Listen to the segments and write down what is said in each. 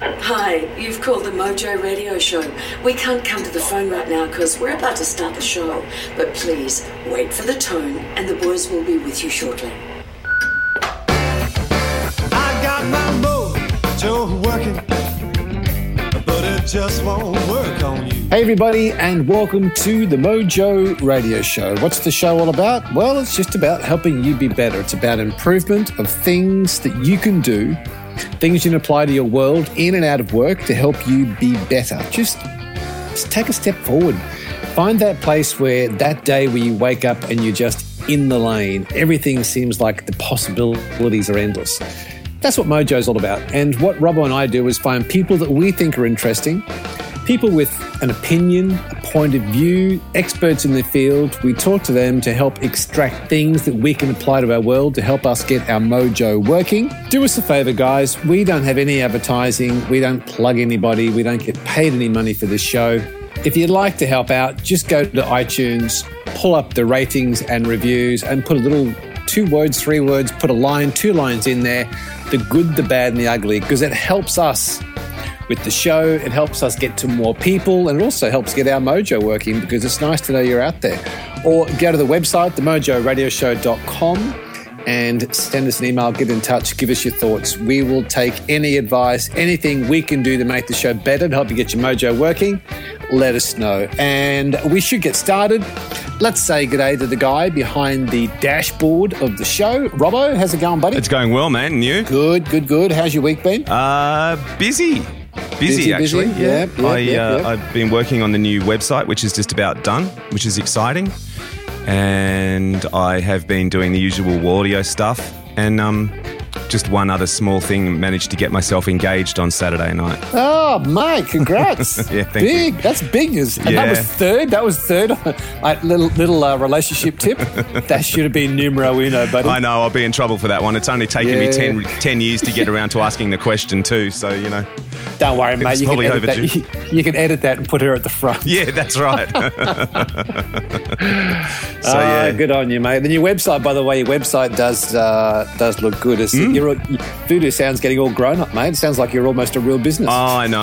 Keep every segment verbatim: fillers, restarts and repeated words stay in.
Hi, you've called the Mojo Radio Show. We can't come to the phone right now because we're about to start the show. But please, wait for the tone and the boys will be with you shortly. I got my mojo working, but it just won't work on you. Hey everybody, and welcome to the Mojo Radio Show. What's the show all about? Well, it's just about helping you be better. It's about improvement of things that you can do, things you can apply to your world in and out of work to help you be better. Just, just take a step forward. Find that place where that day where you wake up and you're just in the lane. Everything seems like the possibilities are endless. That's what Mojo's all about. And what Robbo and I do is find people that we think are interesting, people with an opinion, a point of view, experts in their field. We talk to them to help extract things that we can apply to our world to help us get our mojo working. Do us a favor, guys. We don't have any advertising. We don't plug anybody. We don't get paid any money for this show. If you'd like to help out, just go to iTunes, pull up the ratings and reviews and put a little two words, three words, put a line, two lines in there, the good, the bad, and the ugly, because it helps us with the show. It helps us get to more people and it also helps get our mojo working because it's nice to know you're out there. Or go to the website, the mojo radio show dot com, and send us an email, get in touch, give us your thoughts. We will take any advice, anything we can do to make the show better and help you get your mojo working. Let us know. And we should get started. Let's say good day to the guy behind the dashboard of the show. Robbo, how's it going, buddy? It's going well, man. And you? Good, good, good. How's your week been? Uh, busy. Busy, busy, actually. Busy. Yeah, yeah, I, yeah, uh, yeah. I've been working on the new website, which is just about done, which is exciting. And I have been doing the usual audio stuff. And um, just one other small thing, managed to get myself engaged on Saturday night. Oh, mate, congrats. Yeah, thank big. You. That's big news. And yeah. that was third. That was third. Right, little little uh, relationship tip. That should have been numero uno, buddy. I know. I'll be in trouble for that one. It's only taken yeah. me ten, ten years to get around to asking the question too. So, you know. Don't worry, mate. You can, edit that. You, you can edit that and put her at the front. Yeah, that's right. so, uh, yeah. Good on you, mate. The new website, by the way, your website does uh, does look good. It's, mm. you're, Voodoo sounds getting all grown up, mate. It sounds like you're almost a real business. Oh, I know.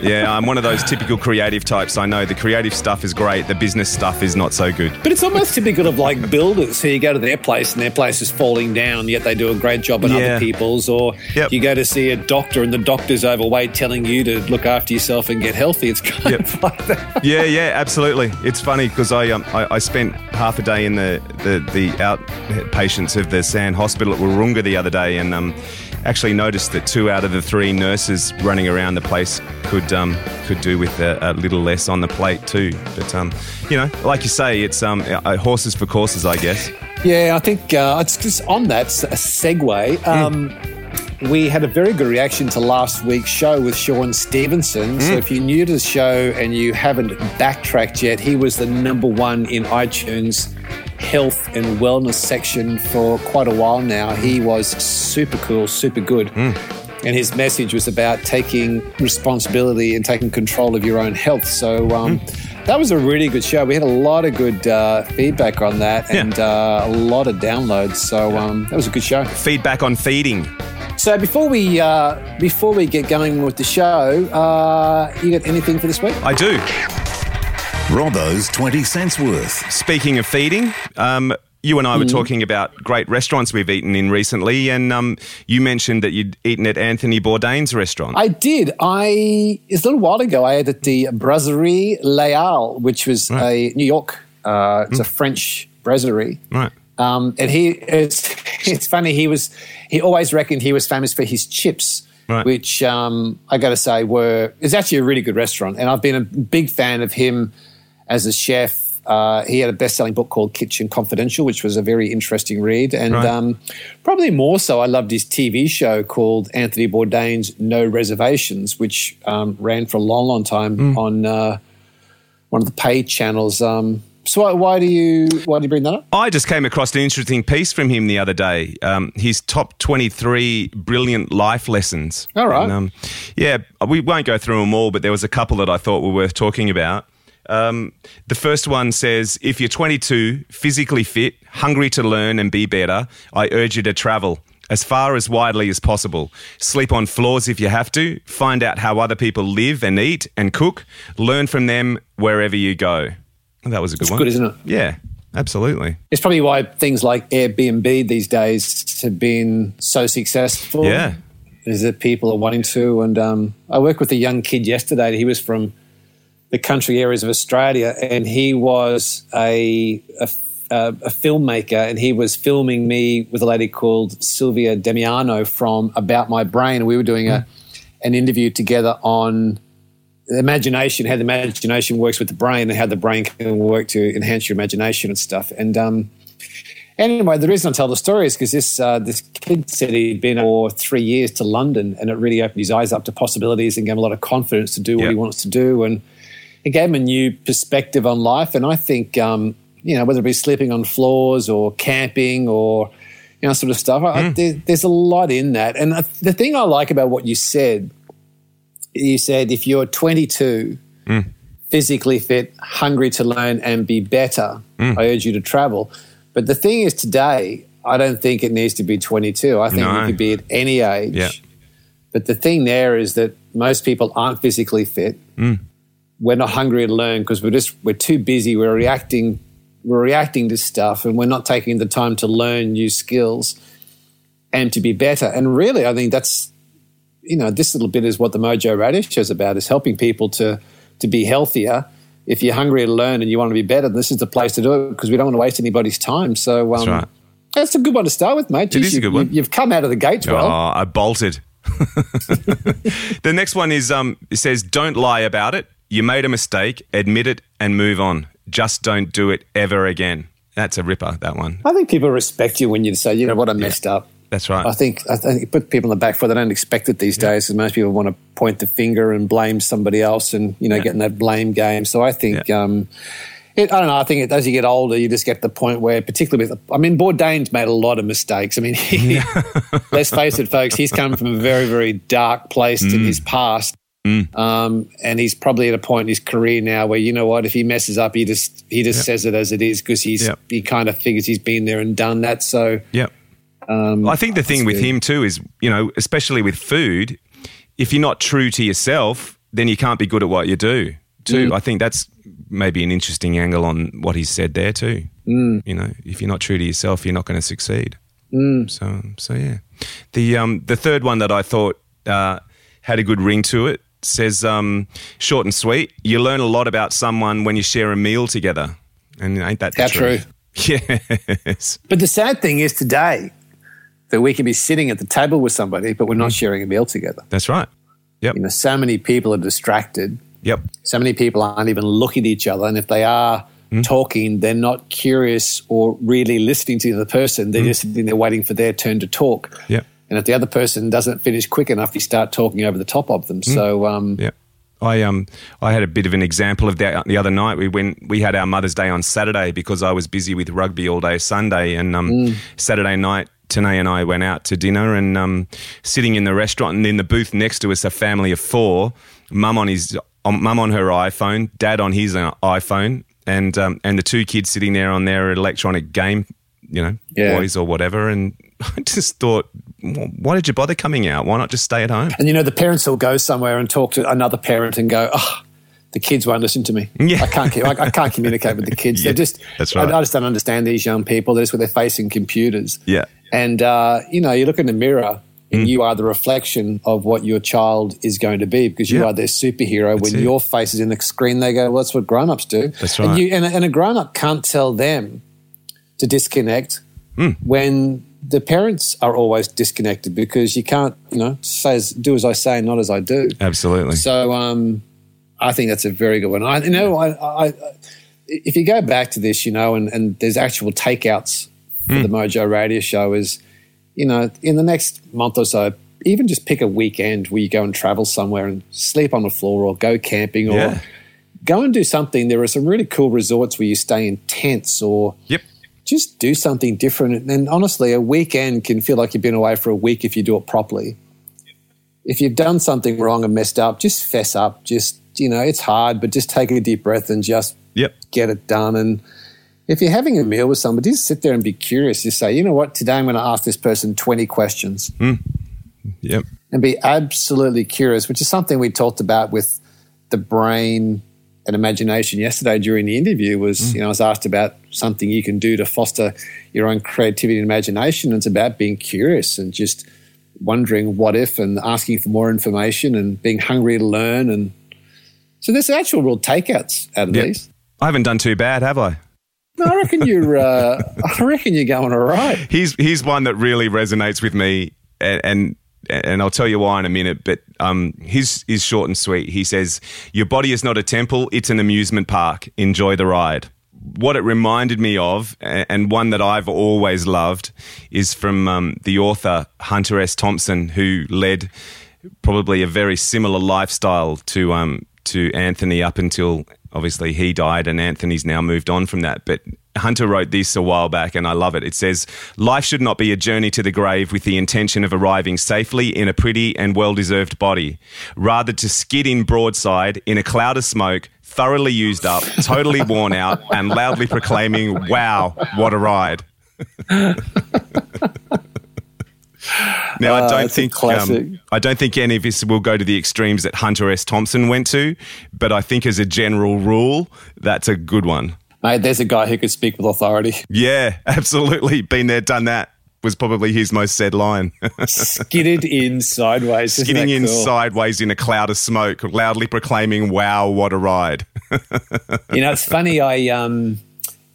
Yeah, I'm one of those typical creative types. I know the creative stuff is great. The business stuff is not so good. But it's almost typical of like builders who you go to their place and their place is falling down, yet they do a great job on yeah. other people's. Or yep. you go to see a doctor and the doctor's overweight telling you to look after yourself and get healthy. It's kind yep. of like that. Yeah, yeah, absolutely. It's funny because I, um, I I spent half a day in the, the, the outpatients of the Sand Hospital at Warunga the other day and um, actually noticed that two out of the three nurses running around the place could um, could do with a, a little less on the plate too. But, um, you know, like you say, it's um, horses for courses, I guess. Yeah, I think uh, it's just on that segue. Um, mm. We had a very good reaction to last week's show with Sean Stevenson. Mm. So if you're new to the show and you haven't backtracked yet, he was the number one in iTunes health and wellness section for quite a while now. He was super cool, super good. Mm. And his message was about taking responsibility and taking control of your own health. So um, mm. that was a really good show. We had a lot of good uh, feedback on that yeah. and uh, a lot of downloads. So yeah. um, that was a good show. Feedback on feeding. So before we uh, before we get going with the show, uh, you got anything for this week? I do. Robbo's twenty cents worth. Speaking of feeding, um, you and I mm. were talking about great restaurants we've eaten in recently, and um, you mentioned that you'd eaten at Anthony Bourdain's restaurant. I did. I it's a little while ago. I ate at the Brasserie L'Aile, which was right. a New York. Uh, it's mm. a French brasserie. Right. Um, and he, it's, it's funny, he was, he always reckoned he was famous for his chips, right. which um, I got to say were, it's actually a really good restaurant. And I've been a big fan of him as a chef. Uh, he had a best-selling book called Kitchen Confidential, which was a very interesting read. And right. um, probably more so, I loved his T V show called Anthony Bourdain's No Reservations, which um, ran for a long, long time mm. on uh, one of the paid channels. Um So why do you why do you bring that up? I just came across an interesting piece from him the other day. Um, his top twenty-three brilliant life lessons. All right. And, um, yeah, we won't go through them all, but there was a couple that I thought were worth talking about. Um, the first one says, if you're twenty-two, physically fit, hungry to learn and be better, I urge you to travel as far as widely as possible. Sleep on floors if you have to. Find out how other people live and eat and cook. Learn from them wherever you go. Well, that was a good it's one. It's good, isn't it? Yeah, absolutely. It's probably why things like Airbnb these days have been so successful. Yeah. Is that people are wanting to. And um, I worked with a young kid yesterday. He was from the country areas of Australia, and he was a, a, a filmmaker, and he was filming me with a lady called Silvia Demiano from About My Brain. And we were doing a, an interview together on imagination, how the imagination works with the brain and how the brain can work to enhance your imagination and stuff. And um, anyway, the reason I tell the story is because this uh, this kid said he'd been for three years to London, and it really opened his eyes up to possibilities and gave him a lot of confidence to do what yep. he wants to do. And it gave him a new perspective on life. And I think, um, you know, whether it be sleeping on floors or camping or, you know, sort of stuff, mm. I, there, there's a lot in that. And the thing I like about what you said, you said if you're twenty-two, mm. physically fit, hungry to learn and be better, mm. I urge you to travel. But the thing is today, I don't think it needs to be twenty-two. I think no. you could be at any age. Yeah. But the thing there is that most people aren't physically fit. Mm. We're not hungry to learn because we're just we're too busy. We're reacting, we're reacting to stuff, and we're not taking the time to learn new skills and to be better. And really, I think that's, you know, this little bit is what the Mojo Radio Show is about: is helping people to to be healthier. If you're hungry to learn and you want to be better, this is the place to do it because we don't want to waste anybody's time. So um, that's, right. that's a good one to start with, mate. It Jeez, is a good you, one. You've come out of the gates oh, well. I bolted. The next one is um, it says, "Don't lie about it. You made a mistake, admit it and move on. Just don't do it ever again." That's a ripper, that one. I think people respect you when you say, you know what, I messed yeah, up. That's right. I think I think you put people in the back foot. They don't expect it these yeah. days, because most people want to point the finger and blame somebody else and, you know, yeah. get in that blame game. So I think, yeah. um, it, I don't know, I think it, as you get older, you just get to the point where, particularly with, I mean, Bourdain's made a lot of mistakes. I mean, he, let's face it, folks, he's come from a very, very dark place mm. in his past. Mm. Um, and he's probably at a point in his career now where, you know what, if he messes up, he just he just yep. says it as it is because he's yep. he kind of figures he's been there and done that. So yeah, um, I think the thing with good. him too is, you know, especially with food, if you're not true to yourself, then you can't be good at what you do too. Mm. I think that's maybe an interesting angle on what he's said there too. Mm. You know, if you're not true to yourself, you're not going to succeed. Mm. So so yeah, the um the third one that I thought uh, had a good ring to it. Says, um, short and sweet, you learn a lot about someone when you share a meal together. And ain't that the How truth? true? Yes. But the sad thing is today that we can be sitting at the table with somebody, but we're not sharing a meal together. That's right. Yep. You know, so many people are distracted. Yep. So many people aren't even looking at each other. And if they are mm. talking, they're not curious or really listening to the other person. They're mm. just sitting there waiting for their turn to talk. Yep. And if the other person doesn't finish quick enough, you start talking over the top of them. Mm. So um, yeah, I um I had a bit of an example of that the other night. We went, we had our Mother's Day on Saturday because I was busy with rugby all day Sunday, and um, mm. Saturday night Tanae and I went out to dinner, and um, sitting in the restaurant, and in the booth next to us, a family of four, mum on his um, mum on her iPhone, dad on his iPhone, and um, and the two kids sitting there on their electronic game, you know, yeah. boys or whatever, and I just thought, why did you bother coming out? Why not just stay at home? And, you know, the parents will go somewhere and talk to another parent and go, oh, the kids won't listen to me. Yeah. I can't I, I can't communicate with the kids. Yeah, they're just, that's right. I, I just don't understand these young people. They're just with their face in computers. Yeah. And, uh, you know, you look in the mirror and mm. you are the reflection of what your child is going to be, because you yeah. are their superhero. That's when it. Your face is in the screen, they go, well, that's what grown-ups do. That's right. And, you, and, and a grown-up can't tell them to disconnect mm. when – the parents are always disconnected, because you can't, you know, say as, do as I say, not as I do. Absolutely. So um, I think that's a very good one. I, you know, yeah. I, I, if you go back to this, you know, and, and there's actual takeouts for mm. the Mojo Radio Show is, you know, in the next month or so, even just pick a weekend where you go and travel somewhere and sleep on the floor or go camping or yeah. go and do something. There are some really cool resorts where you stay in tents or – yep. just do something different. And honestly, a weekend can feel like you've been away for a week if you do it properly. If you've done something wrong and messed up, just fess up. Just you know, it's hard, but just take a deep breath and just yep. get it done. And if you're having a meal with somebody, just sit there and be curious. Just say, you know what, today I'm going to ask this person twenty questions. Mm. Yep. And be absolutely curious, which is something we talked about with the brain and imagination yesterday during the interview was, mm. you know, I was asked about something you can do to foster your own creativity and imagination. And it's about being curious and just wondering what if and asking for more information and being hungry to learn. And so there's actual real takeouts out of yep. these. I haven't done too bad, have I? No, I reckon you're uh, I reckon you're going all right. He's he's one that really resonates with me, and and, and I'll tell you why in a minute, but um, his is short and sweet. He says, your body is not a temple, it's an amusement park. Enjoy the ride. What it reminded me of, and one that I've always loved, is from um, the author Hunter S. Thompson, who led probably a very similar lifestyle to um, to Anthony up until obviously he died and Anthony's now moved on from that. But Hunter wrote this a while back and I love it. It says, life should not be a journey to the grave with the intention of arriving safely in a pretty and well-deserved body, rather to skid in broadside in a cloud of smoke, thoroughly used up, totally worn out, and loudly proclaiming, wow, what a ride. Now, uh, I don't think um, I don't think any of us will go to the extremes that Hunter S. Thompson went to, but I think as a general rule, that's a good one. Mate, there's a guy who could speak with authority. Yeah, absolutely. Been there, done that was probably his most said line. Skidded in sideways. Skidding in cool? sideways in a cloud of smoke, loudly proclaiming, wow, what a ride. You know, it's funny, I... um.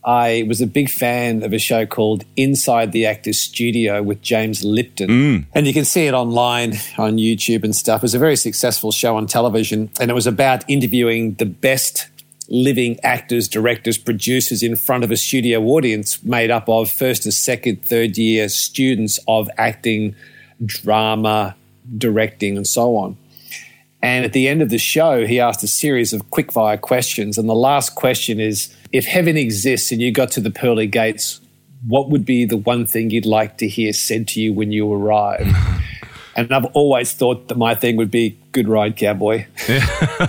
I was a big fan of a show called Inside the Actors Studio with James Lipton. Mm. And you can see it online on YouTube and stuff. It was a very successful show on television, and it was about interviewing the best living actors, directors, producers in front of a studio audience made up of first and second, third year students of acting, drama, directing and so on. And at the end of the show, he asked a series of quick-fire questions. And the last question is, if heaven exists and you got to the pearly gates, what would be the one thing you'd like to hear said to you when you arrive? And I've always thought that my thing would be, good ride, cowboy. Yeah.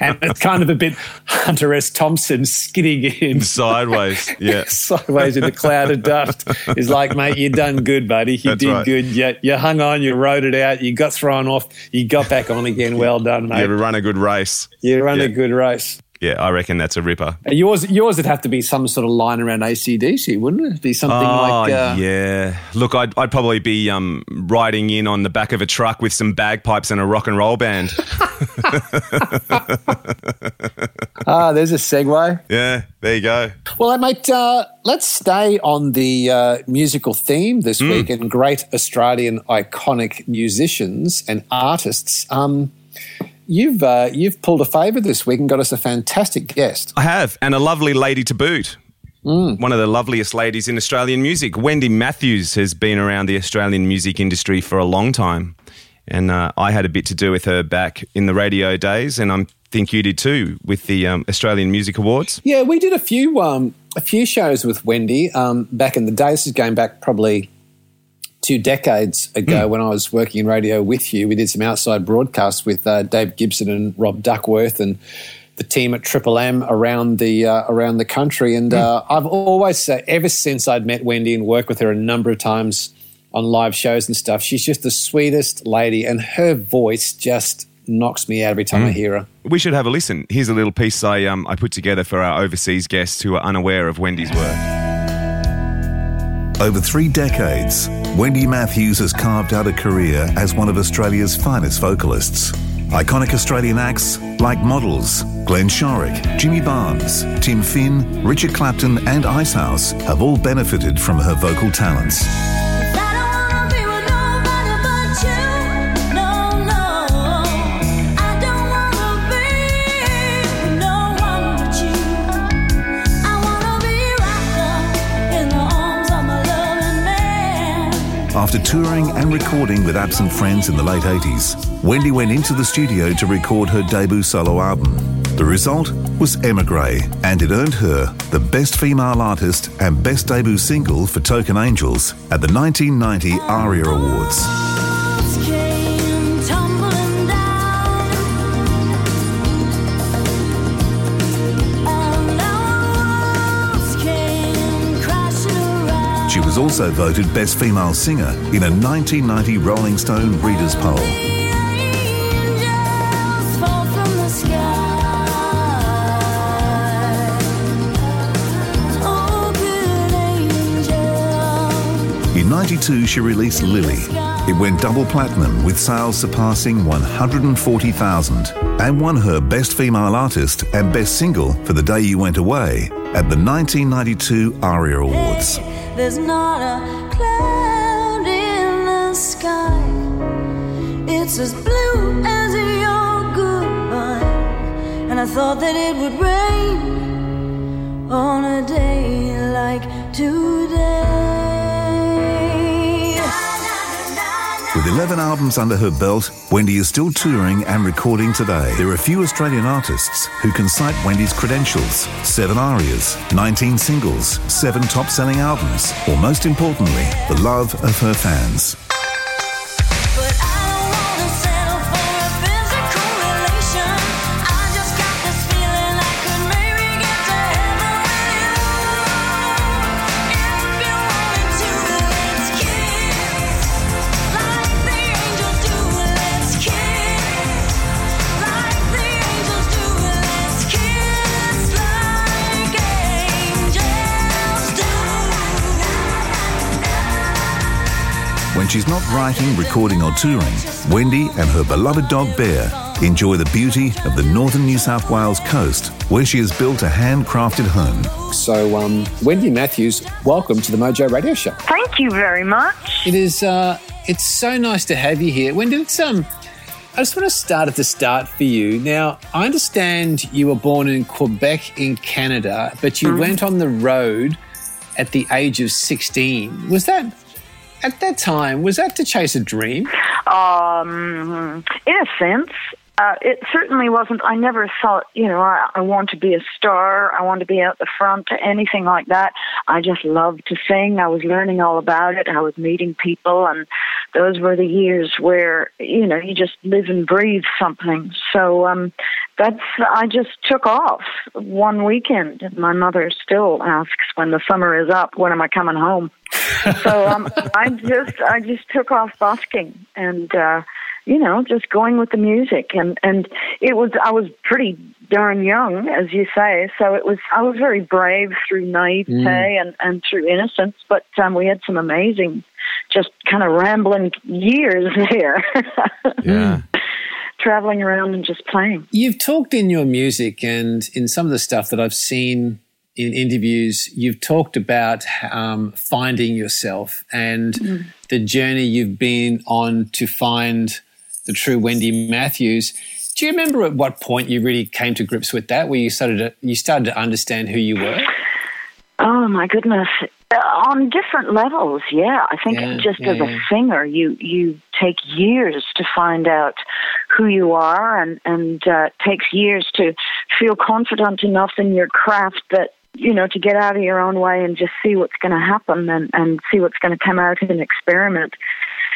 And it's kind of a bit Hunter S. Thompson skidding in. Sideways, yeah. Sideways in a cloud of dust. It's like, mate, you done good, buddy. You That's did right. good. You, you hung on, you rode it out, you got thrown off, you got back on again. Well done, mate. You run a good race. You run yeah. a good race. Yeah, I reckon that's a ripper. Yours yours would have to be some sort of line around A C D C, wouldn't it? It'd be something oh, like... Oh, uh, yeah. Look, I'd, I'd probably be um, riding in on the back of a truck with some bagpipes and a rock and roll band. Ah, there's a segue. Yeah, there you go. Well, mate, uh, let's stay on the uh, musical theme this mm. week and great Australian iconic musicians and artists. Um You've uh, you've pulled a favour this week and got us a fantastic guest. I have, and a lovely lady to boot. Mm. One of the loveliest ladies in Australian music. Wendy Matthews has been around the Australian music industry for a long time, and uh, I had a bit to do with her back in the radio days, and I think you did too with the um, Australian Music Awards. Yeah, we did a few um, a few shows with Wendy um, back in the day. This is going back probably two decades ago mm. when I was working in radio with you. We did some outside broadcasts with uh, Dave Gibson and Rob Duckworth and the team at Triple M around the uh, around the country. And mm. uh, I've always, uh, ever since I'd met Wendy and worked with her a number of times on live shows and stuff, she's just the sweetest lady, and her voice just knocks me out every time mm. I hear her. We should have a listen. Here's a little piece I um, I put together for our overseas guests who are unaware of Wendy's work. Over three decades, Wendy Matthews has carved out a career as one of Australia's finest vocalists. Iconic Australian acts like Models, Glenn Shorrock, Jimmy Barnes, Tim Finn, Richard Clapton and Icehouse have all benefited from her vocal talents. After touring and recording with Absent Friends in the late eighties, Wendy went into the studio to record her debut solo album. The result was Emigre, and it earned her the Best Female Artist and Best Debut Single for Token Angels at the nineteen ninety ARIA Awards. She was also voted Best Female Singer in a nineteen ninety Rolling Stone Reader's Poll. In ninety-two, she released Lily. It went double platinum, with sales surpassing one hundred forty thousand, and won her Best Female Artist and Best Single for The Day You Went Away at the nineteen ninety-two ARIA Awards. Hey, there's not a cloud in the sky. It's as blue as your goodbye. And I thought that it would rain on a day like today. With eleven albums under her belt, Wendy is still touring and recording today. There are few Australian artists who can cite Wendy's credentials: seven arias, nineteen singles, seven top-selling albums, or most importantly, the love of her fans. When she's not writing, recording or touring, Wendy and her beloved dog Bear enjoy the beauty of the northern New South Wales coast, where she has built a handcrafted home. So, um, Wendy Matthews, welcome to the Mojo Radio Show. Thank you very much. It is, uh, it's so nice to have you here. Wendy, it's, um, I just want to start at the start for you. Now, I understand you were born in Quebec in Canada, but you mm. went on the road at the age of sixteen. Was that... At that time, was that to chase a dream? Um, in a sense, uh, it certainly wasn't. I never thought, you know, I, I want to be a star, I want to be out the front, anything like that. I just loved to sing. I was learning all about it. I was meeting people, and those were the years where, you know, you just live and breathe something. So um, that's, I just took off one weekend. My mother still asks when the summer is up, when am I coming home? so um, I just I just took off busking and uh, you know just going with the music, and, and it was I was pretty darn young, as you say, so it was I was very brave through naivete mm. and, and through innocence, but um, we had some amazing just kind of rambling years there. Yeah. Traveling around and just playing. You've talked in your music and in some of the stuff that I've seen in interviews, you've talked about um, finding yourself and mm. the journey you've been on to find the true Wendy Matthews. Do you remember at what point you really came to grips with that, where you started to, you started to understand who you were? Oh, my goodness. Uh, on different levels, yeah. I think yeah, just yeah, as a singer, you, you take years to find out who you are, and, and uh, it takes years to feel confident enough in your craft that, you know, to get out of your own way and just see what's going to happen, and, and see what's going to come out in an experiment.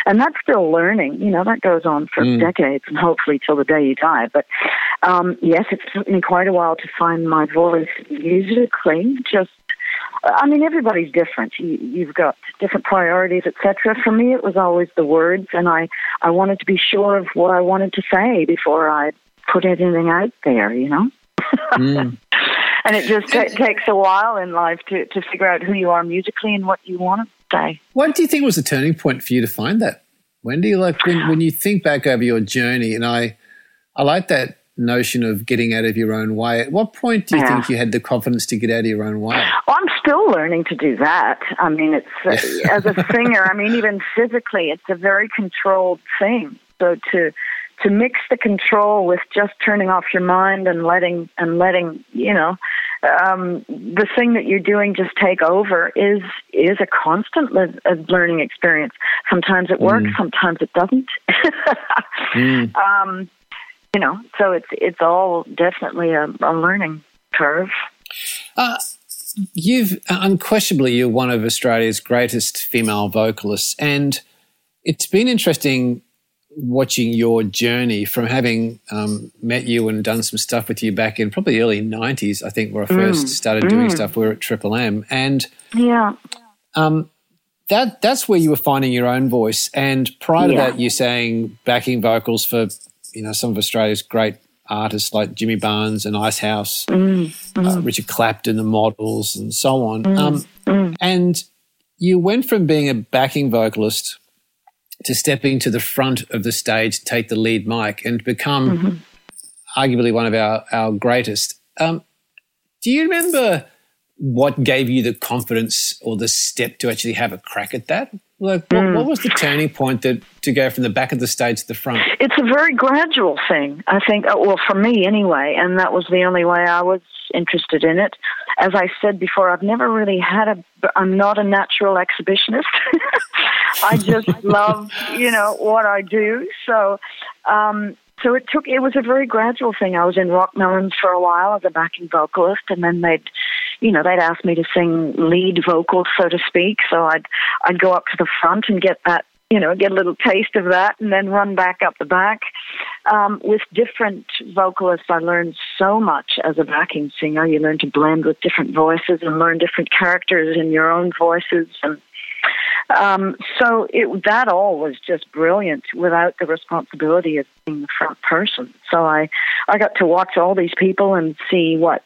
And that's still learning. You know, that goes on for mm. decades and hopefully till the day you die. But, um, yes, it took me quite a while to find my voice musically. Just, I mean, everybody's different. You, you've got different priorities, et cetera. For me, it was always the words, and I, I wanted to be sure of what I wanted to say before I put anything out there, you know? Mm. And it just t- takes a while in life to, to figure out who you are musically and what you want to say. What do you think was the turning point for you to find that, Wendy? Like when, when you think back over your journey, and I, I like that notion of getting out of your own way. At what point do you yeah. think you had the confidence to get out of your own way? Well, I'm still learning to do that. I mean, it's uh, as a singer, I mean, even physically, it's a very controlled thing. So to... to mix the control with just turning off your mind and letting and letting you know um, the thing that you're doing just take over is is a constant le- a learning experience. Sometimes it works, mm. sometimes it doesn't. mm. um, you know, so it's it's all definitely a, a learning curve. Uh, you've unquestionably you're one of Australia's greatest female vocalists, and it's been interesting watching your journey from having um, met you and done some stuff with you back in probably early nineties, I think, where I first mm. started doing mm. stuff. We were at Triple M. And yeah, um, that that's where you were finding your own voice. And prior yeah. to that, you sang backing vocals for, you know, some of Australia's great artists like Jimmy Barnes and Icehouse, mm, mm. Uh, Richard Clapton, the Models, and so on. Mm, um, mm. And you went from being a backing vocalist to stepping to the front of the stage, take the lead mic, and become mm-hmm. arguably one of our, our greatest. Um, do you remember what gave you the confidence or the step to actually have a crack at that? Like, what, mm. what was the turning point that to go from the back of the stage to the front? It's a very gradual thing, I think, well, for me anyway, and that was the only way I was interested in it. As I said before, I've never really had a – I'm not a natural exhibitionist. I just love, you know, what I do. So um, so it took – it was a very gradual thing. I was in Rockmelons for a while as a backing vocalist, and then they'd – you know, they'd ask me to sing lead vocals, so to speak. So I'd I'd go up to the front and get that, you know, get a little taste of that, and then run back up the back. Um, with different vocalists, I learned so much as a backing singer. You learn to blend with different voices and learn different characters in your own voices. And um, so it, that all was just brilliant without the responsibility of being the front person. So I, I got to watch all these people and see what...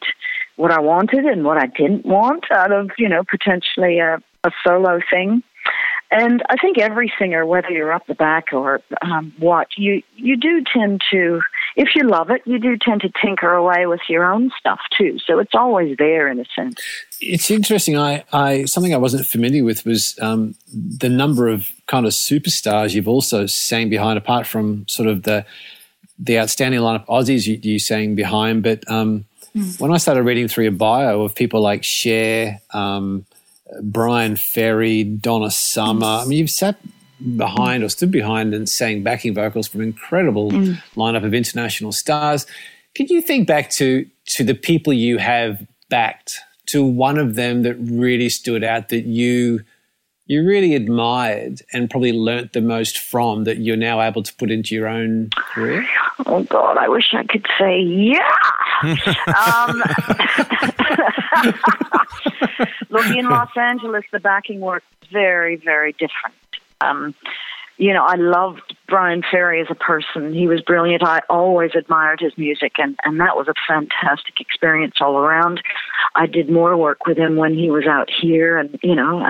what I wanted and what I didn't want out of, you know, potentially a, a solo thing. And I think every singer, whether you're up the back or um, what, you, you do tend to, if you love it, you do tend to tinker away with your own stuff too. So it's always there in a sense. It's interesting. I, I something I wasn't familiar with was um, the number of kind of superstars you've also sang behind, apart from sort of the the outstanding lineup Aussies you, you sang behind, but... Um, when I started reading through your bio of people like Cher, um, Brian Ferry, Donna Summer, I mean, you've sat behind or stood behind and sang backing vocals from an incredible mm. lineup of international stars. Could you think back to to the people you have backed, to one of them that really stood out, that you you really admired and probably learnt the most from, that you're now able to put into your own career? Oh, God, I wish I could say yeah. um, look, in Los Angeles, the backing work is very, very different. Um, you know, I loved Brian Ferry as a person. He was brilliant. I always admired his music, and, and that was a fantastic experience all around. I did more work with him when he was out here and, you know,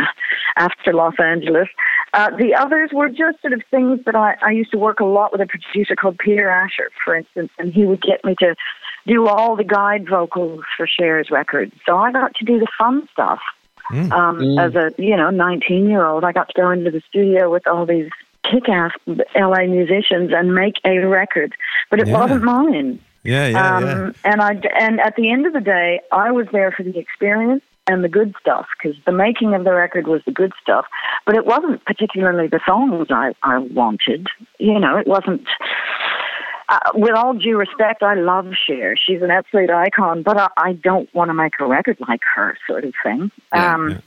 after Los Angeles. Uh, the others were just sort of things that I, I used to work a lot with a producer called Peter Asher, for instance, and he would get me to do all the guide vocals for Cher's record. So I got to do the fun stuff. Mm. Um, mm. As a, you know, nineteen-year-old, I got to go into the studio with all these kick-ass L A musicians and make a record. But it yeah. wasn't mine. Yeah, yeah, um, yeah. And, I, and at the end of the day, I was there for the experience and the good stuff, because the making of the record was the good stuff, but it wasn't particularly the songs I, I wanted. You know, it wasn't... Uh, with all due respect, I love Cher. She's an absolute icon, but I, I don't want to make a record like her, sort of thing. Yeah, um, yeah.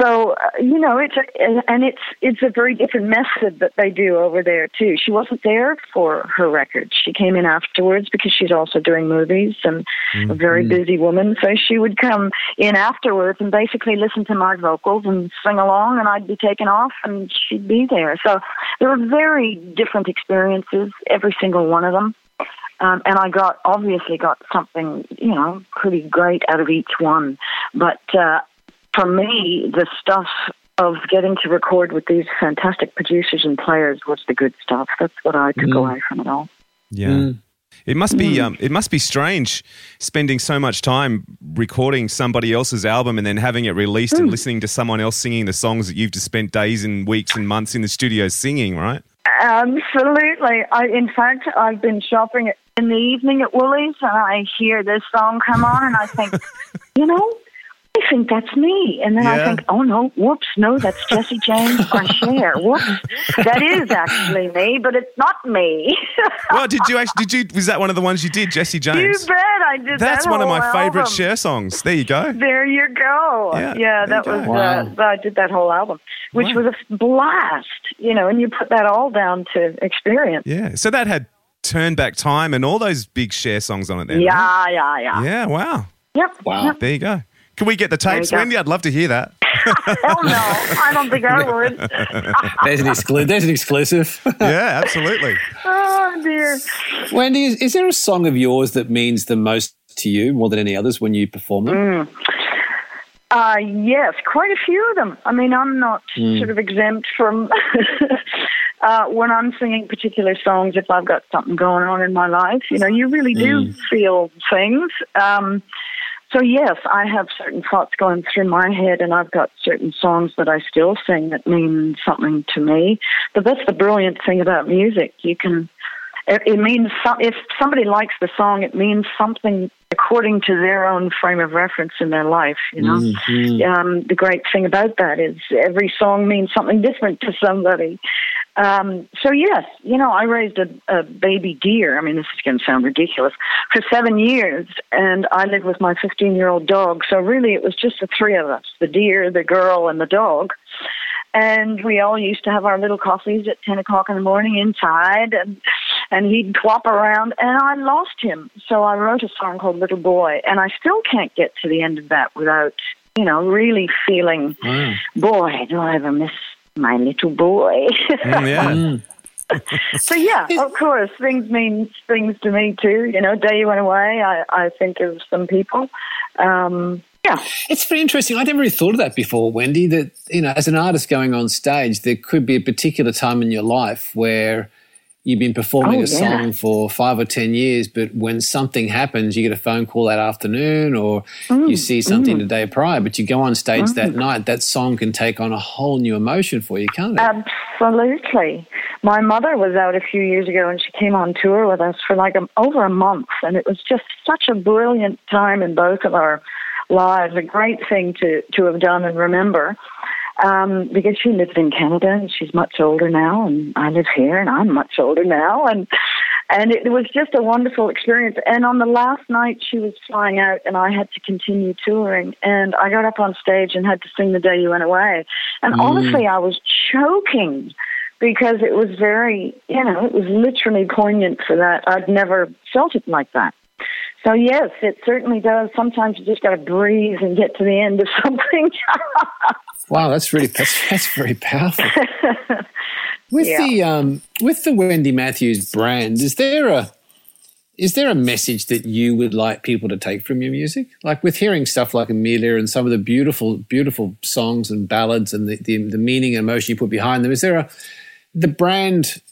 So, uh, you know, it's a, and it's it's a very different method that they do over there, too. She wasn't there for her record. She came in afterwards because she's also doing movies and mm-hmm. a very busy woman. So she would come in afterwards and basically listen to my vocals and sing along, and I'd be taken off and she'd be there. So they were very different experiences, every single one of them. Um, and I got obviously got something, you know, pretty great out of each one. But... Uh, For me, the stuff of getting to record with these fantastic producers and players was the good stuff. That's what I took mm. away from it all. Yeah, mm. it must be mm. um, it must be strange spending so much time recording somebody else's album and then having it released mm. and listening to someone else singing the songs that you've just spent days and weeks and months in the studio singing, right? Absolutely. I, in fact, I've been shopping in the evening at Woolies and I hear this song come on and I think, you know, I think that's me. And then yeah. I think, oh, no, whoops, no, that's Jesse James or Cher. Whoops, that is actually me, but it's not me. Well, did you actually, did you, was that one of the ones you did, Jesse James? You bet I did. That's that one of my album. Favorite Cher songs. There you go. There you go. Yeah, yeah that was, wow. uh, I did that whole album, which wow. was a blast, you know, and you put that all down to experience. Yeah, so that had Turn Back Time and all those big Cher songs on it then. Yeah, right? yeah, yeah. Yeah, wow. Yep. Wow. Yep. There you go. Can we get the tapes, Wendy? I'd love to hear that. Hell no. I don't think I would. There's an exclu- There's an exclusive. Yeah, absolutely. Oh, dear. Wendy, is, is there a song of yours that means the most to you, more than any others, when you perform them? Mm. Uh, yes, quite a few of them. I mean, I'm not mm. sort of exempt from uh, when I'm singing particular songs, if I've got something going on in my life, you know, you really do mm. feel things. Um, so, yes, I have certain thoughts going through my head, and I've got certain songs that I still sing that mean something to me. But that's the brilliant thing about music. You can, it, it means, so, if somebody likes the song, it means something according to their own frame of reference in their life, you know. Mm-hmm. Um, the great thing about that is every song means something different to somebody. Um, so, yes, you know, I raised a, a baby deer. I mean, this is going to sound ridiculous, for seven years, and I lived with my fifteen-year-old dog. So, really, it was just the three of us, the deer, the girl, and the dog. And we all used to have our little coffees at ten o'clock in the morning inside, and and he'd flop around, and I lost him. So I wrote a song called Little Boy, and I still can't get to the end of that without, you know, really feeling, mm. boy, do I ever miss my little boy. Mm, yeah. mm. So, yeah, of course, things mean things to me, too. You know, Day You Went Away, I, I think of some people. Um, yeah. It's pretty interesting. I never really thought of that before, Wendy, that, you know, as an artist going on stage, there could be a particular time in your life where you've been performing oh, a song yeah. for five or ten years, but when something happens, you get a phone call that afternoon, or mm, you see something mm. the day prior, but you go on stage mm. that night, that song can take on a whole new emotion for you, can't it? Absolutely. My mother was out a few years ago, and she came on tour with us for like a, over a month, and it was just such a brilliant time in both of our lives, a great thing to, to have done and remember. Um, because she lives in Canada, and she's much older now, and I live here, and I'm much older now, and and it was just a wonderful experience. And on the last night, she was flying out, and I had to continue touring, and I got up on stage and had to sing The Day You Went Away, and mm. honestly, I was choking, because it was very, you know, it was literally poignant for that. I'd never felt it like that. So, yes, it certainly does. Sometimes you just got to breathe and get to the end of something. Wow, that's really that's, that's very powerful. With yeah. the um, with the Wendy Matthews brand, is there a is there a message that you would like people to take from your music? Like with hearing stuff like Amelia and some of the beautiful beautiful songs and ballads and the the, the meaning and emotion you put behind them, is there a the brand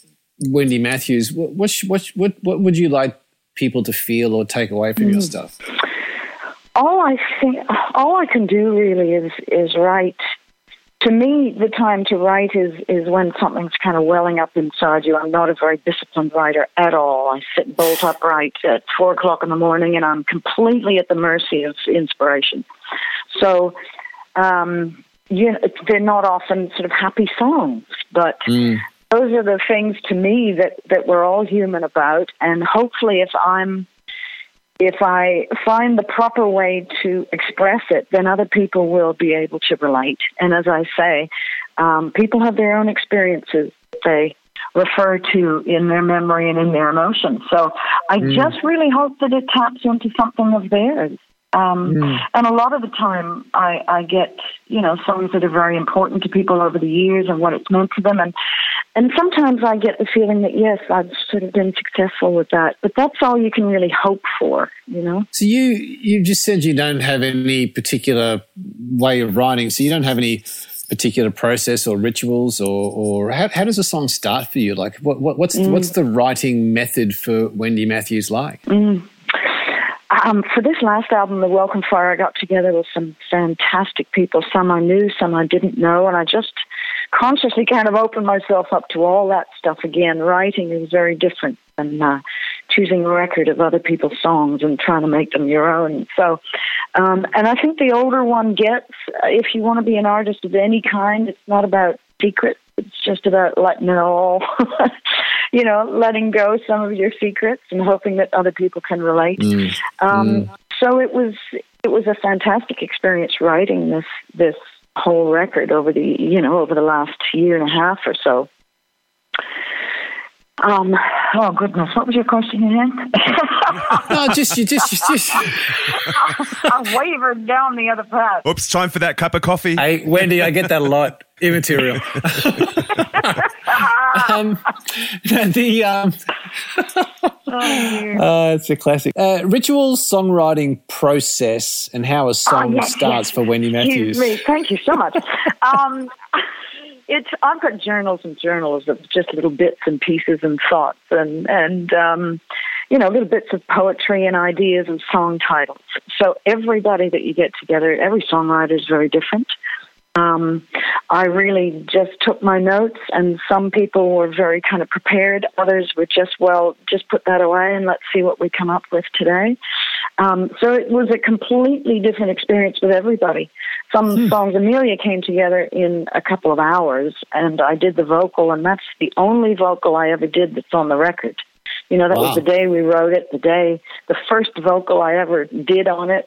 Wendy Matthews? What what what what, what would you like people to feel or take away from mm. your stuff? All I think, all I can do really is is write. To me, the time to write is, is when something's kind of welling up inside you. I'm not a very disciplined writer at all. I sit bolt upright at four o'clock in the morning, and I'm completely at the mercy of inspiration. So, um, yeah, they're not often sort of happy songs, but mm. those are the things to me that, that we're all human about. And hopefully, if I'm If I find the proper way to express it, then other people will be able to relate. And as I say, um, people have their own experiences that they refer to in their memory and in their emotion. So I mm. just really hope that it taps into something of theirs. Um, mm. And a lot of the time I, I get, you know, songs that are very important to people over the years and what it's meant to them. And, and sometimes I get the feeling that, yes, I've sort of been successful with that. But that's all you can really hope for, you know. So you, you just said you don't have any particular way of writing. So you don't have any particular process or rituals or, or how, how does a song start for you? Like what, what, what's, mm. what's the writing method for Wendy Matthews like? Mm. Um, for this last album, The Welcome Fire, I got together with some fantastic people, some I knew, some I didn't know, and I just consciously kind of opened myself up to all that stuff again. Writing is very different than uh, choosing a record of other people's songs and trying to make them your own. So, um, and I think the older one gets, if you want to be an artist of any kind, it's not about secrets. It's just about letting it all, you know, letting go some of your secrets and hoping that other people can relate. Mm. Um, mm. So it was it was a fantastic experience writing this this whole record over the you know over the last year and a half or so. Um, Oh, goodness. What was your question again? no, just you, just you, just you. I, I wavered down the other path. Oops, time for that cup of coffee. Hey, Wendy, I get that a lot. Immaterial. um, the, um, oh, dear. Uh, it's a classic. Uh, ritual songwriting process and how a song oh, yes, starts yes. for Wendy Matthews. You, thank you so much. um, It's I've got journals and journals of just little bits and pieces and thoughts and, and um, you know, little bits of poetry and ideas and song titles. So everybody that you get together, every songwriter is very different. Um, I really just took my notes, and some people were very kind of prepared. Others were just, well, just put that away and let's see what we come up with today. Um, so it was a completely different experience with everybody. Some hmm. songs, Amelia came together in a couple of hours, and I did the vocal, and that's the only vocal I ever did that's on the record. You know, that wow. was the day we wrote it, the day, the first vocal I ever did on it.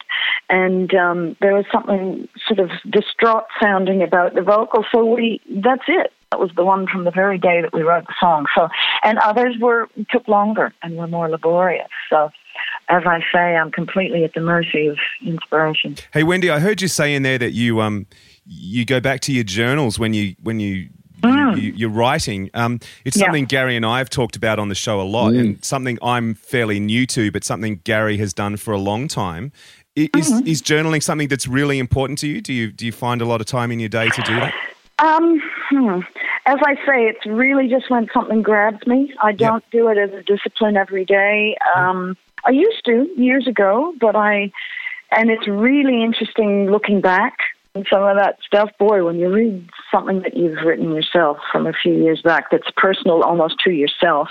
And um, there was something sort of distraught sounding about the vocal. So we, that's it. That was the one from the very day that we wrote the song. So, and others were, took longer and were more laborious. So, as I say, I'm completely at the mercy of inspiration. Hey, Wendy, I heard you say in there that you um you go back to your journals when you when you, mm. you, you you're writing. Um, it's yeah. something Gary and I have talked about on the show a lot, mm. and something I'm fairly new to, but something Gary has done for a long time. Is mm-hmm. is journaling something that's really important to you? Do you do you find a lot of time in your day to do that? Um. Hmm. As I say, it's really just when something grabs me. I don't yep. do it as a discipline every day. Um, I used to years ago, but I, and it's really interesting looking back on some of that stuff. Boy, when you read something that you've written yourself from a few years back that's personal almost to yourself,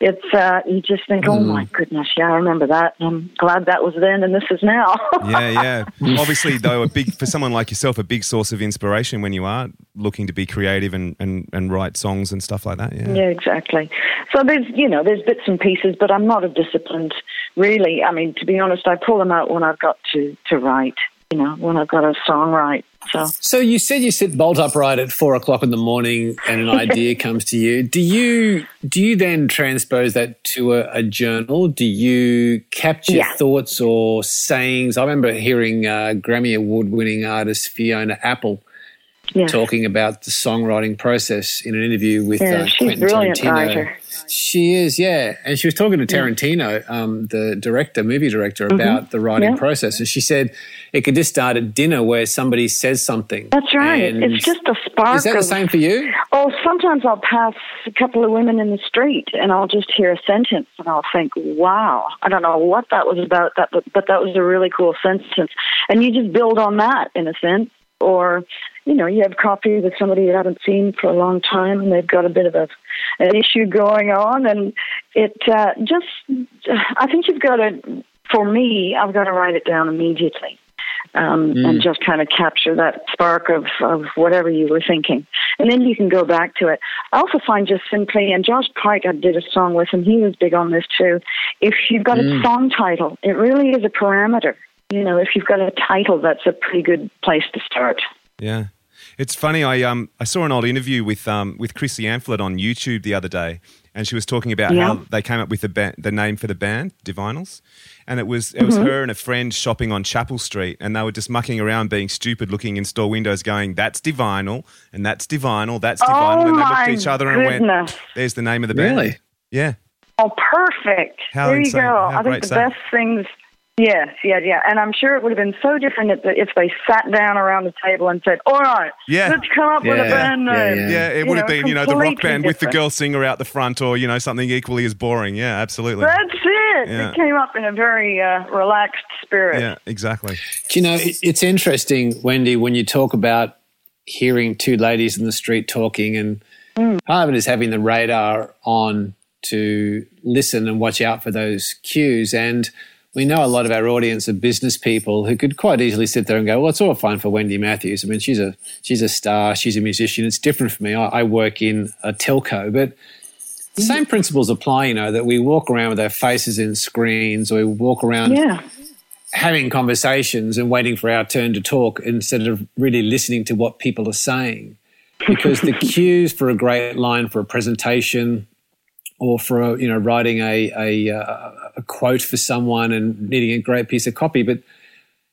it's uh, you just think, mm. oh my goodness, yeah, I remember that. I'm glad that was then and this is now. yeah, yeah. Obviously, though, a big for someone like yourself, a big source of inspiration when you are looking to be creative and, and, and write songs and stuff like that. Yeah. yeah, exactly. So there's, you know, there's bits and pieces, but I'm not a disciplined, really. I mean, to be honest, I pull them out when I've got to, to write, you know, when I've got a song right. So. so you said you sit bolt upright at four o'clock in the morning and an idea comes to you. Do you do you then transpose that to a, a journal? Do you capture yeah. thoughts or sayings? I remember hearing uh, Grammy Award-winning artist Fiona Apple yeah. talking about the songwriting process in an interview with yeah, uh, Quentin Tarantino. Writer. She is, yeah. And she was talking to Tarantino, um, the director, movie director, about mm-hmm. the writing yeah. process. And she said it could just start at dinner where somebody says something. That's right. It's just a spark. Is that of, the same for you? Oh, sometimes I'll pass a couple of women in the street and I'll just hear a sentence and I'll think, wow, I don't know what that was about, that, but, but that was a really cool sentence. And you just build on that in a sense. Or, you know, you have coffee with somebody you haven't seen for a long time and they've got a bit of a, an issue going on. And it uh, just, I think you've got to, for me, I've got to write it down immediately um, mm. and just kind of capture that spark of, of whatever you were thinking. And then you can go back to it. I also find just simply, and Josh Pike, I did a song with him, he was big on this too, if you've got mm. a song title, it really is a parameter. You know, if you've got a title, that's a pretty good place to start. Yeah. It's funny, I um I saw an old interview with um with Chrissy Amphlett on YouTube the other day, and she was talking about yeah. how they came up with the ba- the name for the band, Divinals, and it was it was mm-hmm. her and a friend shopping on Chapel Street, and they were just mucking around being stupid, looking in store windows going, that's Divinal, and that's Divinal, that's Divinal, oh, and they looked at each other goodness. and went, there's the name of the band. Really? Yeah. Oh, perfect. How there insane. you go. How I think the say. best things... Yes, yeah, yeah. And I'm sure it would have been so different if they sat down around the table and said, all right, yeah. let's come up yeah, with a band name. Yeah, yeah. yeah it you would know, have been, you know, the rock band different. with the girl singer out the front or, you know, something equally as boring. Yeah, absolutely. That's it. Yeah. It came up in a very uh, relaxed spirit. Yeah, exactly. Do you know, it's interesting, Wendy, when you talk about hearing two ladies in the street talking, and mm. part of it is having the radar on to listen and watch out for those cues. And we know a lot of our audience are business people who could quite easily sit there and go, well, it's all fine for Wendy Matthews. I mean, she's a she's a star, she's a musician. It's different for me. I, I work in a telco. But the same principles apply, you know, that we walk around with our faces in screens, or we walk around yeah. having conversations and waiting for our turn to talk instead of really listening to what people are saying. Because the cues for a great line, for a presentation, or for, you know, writing a, a, a quote for someone and needing a great piece of copy. But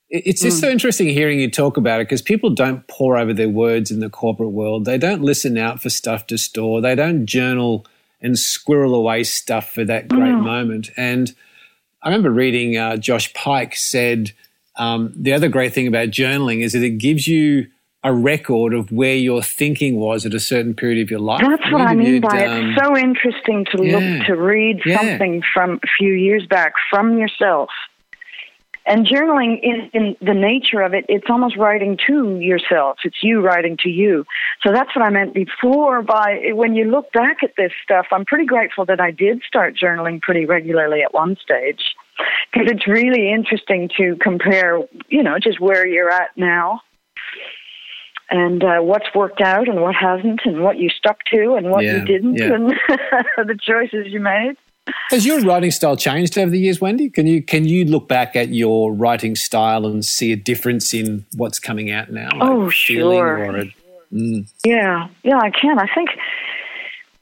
it's just mm. so interesting hearing you talk about it, because people don't pore over their words in the corporate world. They don't listen out for stuff to store. They don't journal and squirrel away stuff for that great mm. moment. And I remember reading uh, Josh Pike said, um, the other great thing about journaling is that it gives you a record of where your thinking was at a certain period of your life. That's what I mean by it. Um, it's so interesting to yeah, look, to read yeah. something from a few years back from yourself. And journaling, in, in the nature of it, it's almost writing to yourself. It's you writing to you. So that's what I meant before by when you look back at this stuff. I'm pretty grateful that I did start journaling pretty regularly at one stage, because it's really interesting to compare, you know, just where you're at now and uh, what's worked out and what hasn't and what you stuck to and what yeah, you didn't yeah. and the choices you made. Has your writing style changed over the years, Wendy? Can you can you look back at your writing style and see a difference in what's coming out now? Like oh, sure. Or a, mm. Yeah, yeah, I can. I think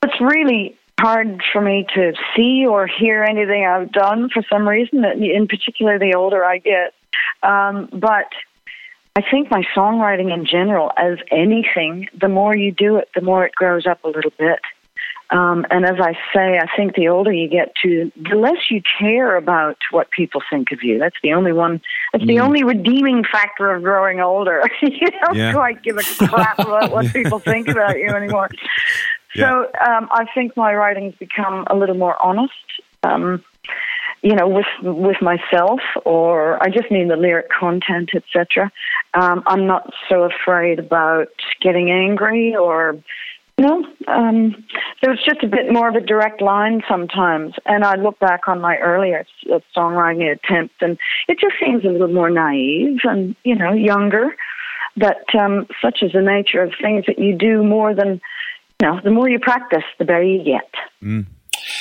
it's really hard for me to see or hear anything I've done for some reason, in particular the older I get. Um, but I think my songwriting in general, as anything, the more you do it, the more it grows up a little bit. Um, and as I say, I think the older you get to, the less you care about what people think of you. That's the only one. That's mm. the only redeeming factor of growing older. You don't yeah. quite give a crap about what people think about you anymore. Yeah. So um, I think my writing's become a little more honest, um, you know, with with myself, or I just mean the lyric content, et cetera. Um, I'm not so afraid about getting angry or. No, um, so it's just a bit more of a direct line sometimes. And I look back on my earlier songwriting attempts, and it just seems a little more naive and, you know, younger. But um, such is the nature of things that you do more than, you know, the more you practice, the better you get. Mm.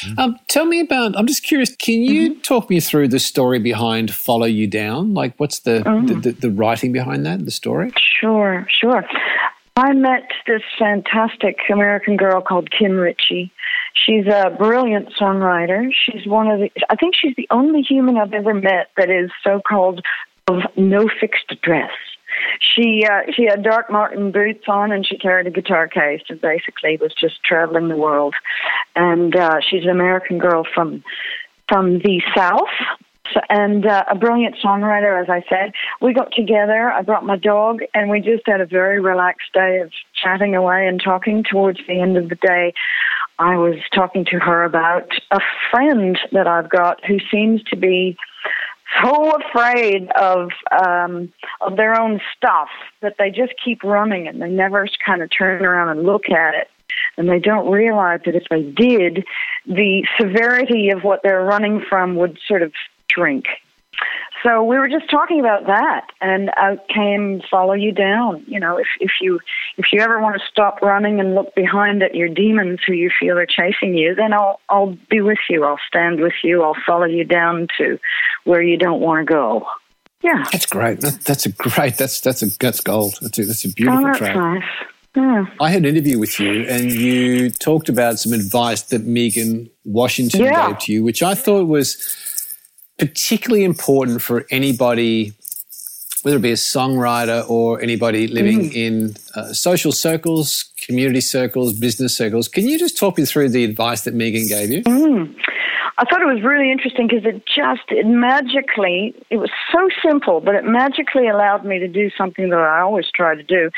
Mm. Um, tell me about, I'm just curious, can you mm-hmm. talk me through the story behind Follow You Down? Like what's the, oh. the, the, the writing behind that, the story? Sure, sure. I met this fantastic American girl called Kim Ritchie. She's a brilliant songwriter. She's one of the, I think she's the only human I've ever met that is so-called of no fixed dress. She uh, she had Doc Marten boots on and she carried a guitar case and basically was just traveling the world. And uh, she's an American girl from from the South. And uh, a brilliant songwriter, as I said. We got together, I brought my dog, and we just had a very relaxed day of chatting away and talking. Towards the end of the day, I was talking to her about a friend that I've got who seems to be so afraid of um, of their own stuff that they just keep running and they never kind of turn around and look at it. And they don't realize that if they did, the severity of what they're running from would sort of drink. So we were just talking about that, and out came Follow You Down. You know, if, if you if you ever want to stop running and look behind at your demons who you feel are chasing you, then I'll I'll be with you. I'll stand with you. I'll follow you down to where you don't want to go. Yeah, that's great. That, that's a great. That's that's a that's gold. That's a, that's a beautiful oh, that's track. Nice. Yeah. I had an interview with you, and you talked about some advice that Megan Washington yeah. gave to you, which I thought was particularly important for anybody, whether it be a songwriter or anybody living mm. in uh, social circles, community circles, business circles. Can you just talk me through the advice that Megan gave you? Mm. I thought it was really interesting because it just, it magically, it was so simple, but it magically allowed me to do something that I always try to do,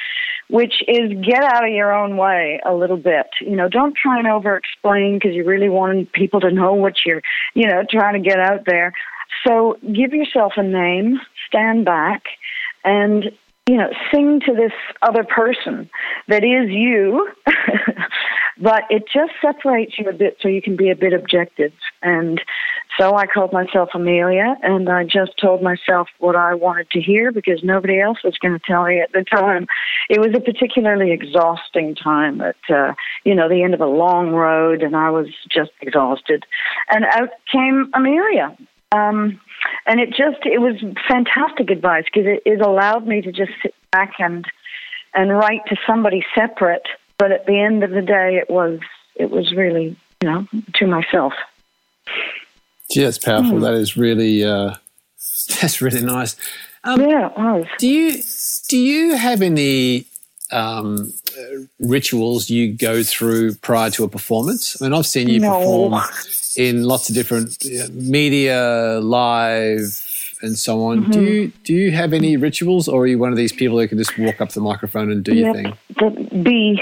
which is get out of your own way a little bit. You know, don't try and over-explain because you really want people to know what you're, you know, trying to get out there. So give yourself a name, stand back, and, you know, sing to this other person that is you, but it just separates you a bit so you can be a bit objective. And so I called myself Amelia, and I just told myself what I wanted to hear because nobody else was going to tell me at the time. It was a particularly exhausting time at, uh, you know, the end of a long road, and I was just exhausted. And out came Amelia. Um, and it just, it was fantastic advice because it, it allowed me to just sit back and and write to somebody separate. But at the end of the day, it was it was really you know, to myself. Gee, that's powerful. Mm. That is really, uh, that's really nice. Um, yeah, it was. Do you, do you have any um, rituals you go through prior to a performance? I mean, I've seen you no. perform in lots of different media, live, and so on. Mm-hmm. Do you do you have any rituals, or are you one of these people who can just walk up to the microphone and do yep. your thing? The B.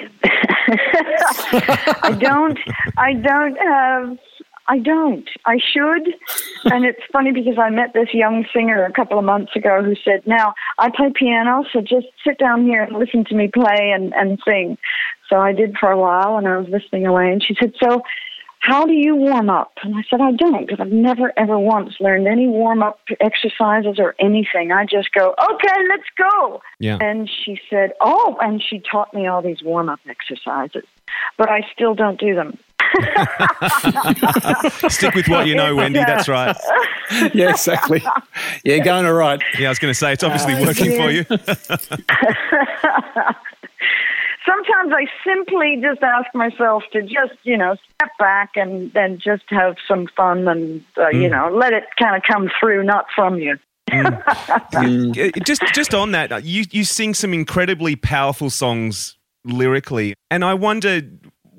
I don't. I don't have. I don't. I should. And it's funny because I met this young singer a couple of months ago who said, now, I play piano, so just sit down here and listen to me play and, and sing. So I did for a while, and I was listening away. And she said, so how do you warm up? And I said, I don't, because I've never, ever once learned any warm-up exercises or anything. I just go, okay, let's go. Yeah. And she said, oh, and she taught me all these warm-up exercises. But I still don't do them. Stick with what you know, Wendy. That's right. Yeah, exactly. Yeah, going all right. Yeah, I was going to say, it's obviously uh, working yeah. for you. Sometimes I simply just ask myself to just, you know, step back and then just have some fun and, uh, mm. you know, let it kind of come through, not from you. mm. Just just on that, you, you sing some incredibly powerful songs lyrically, and I wonder,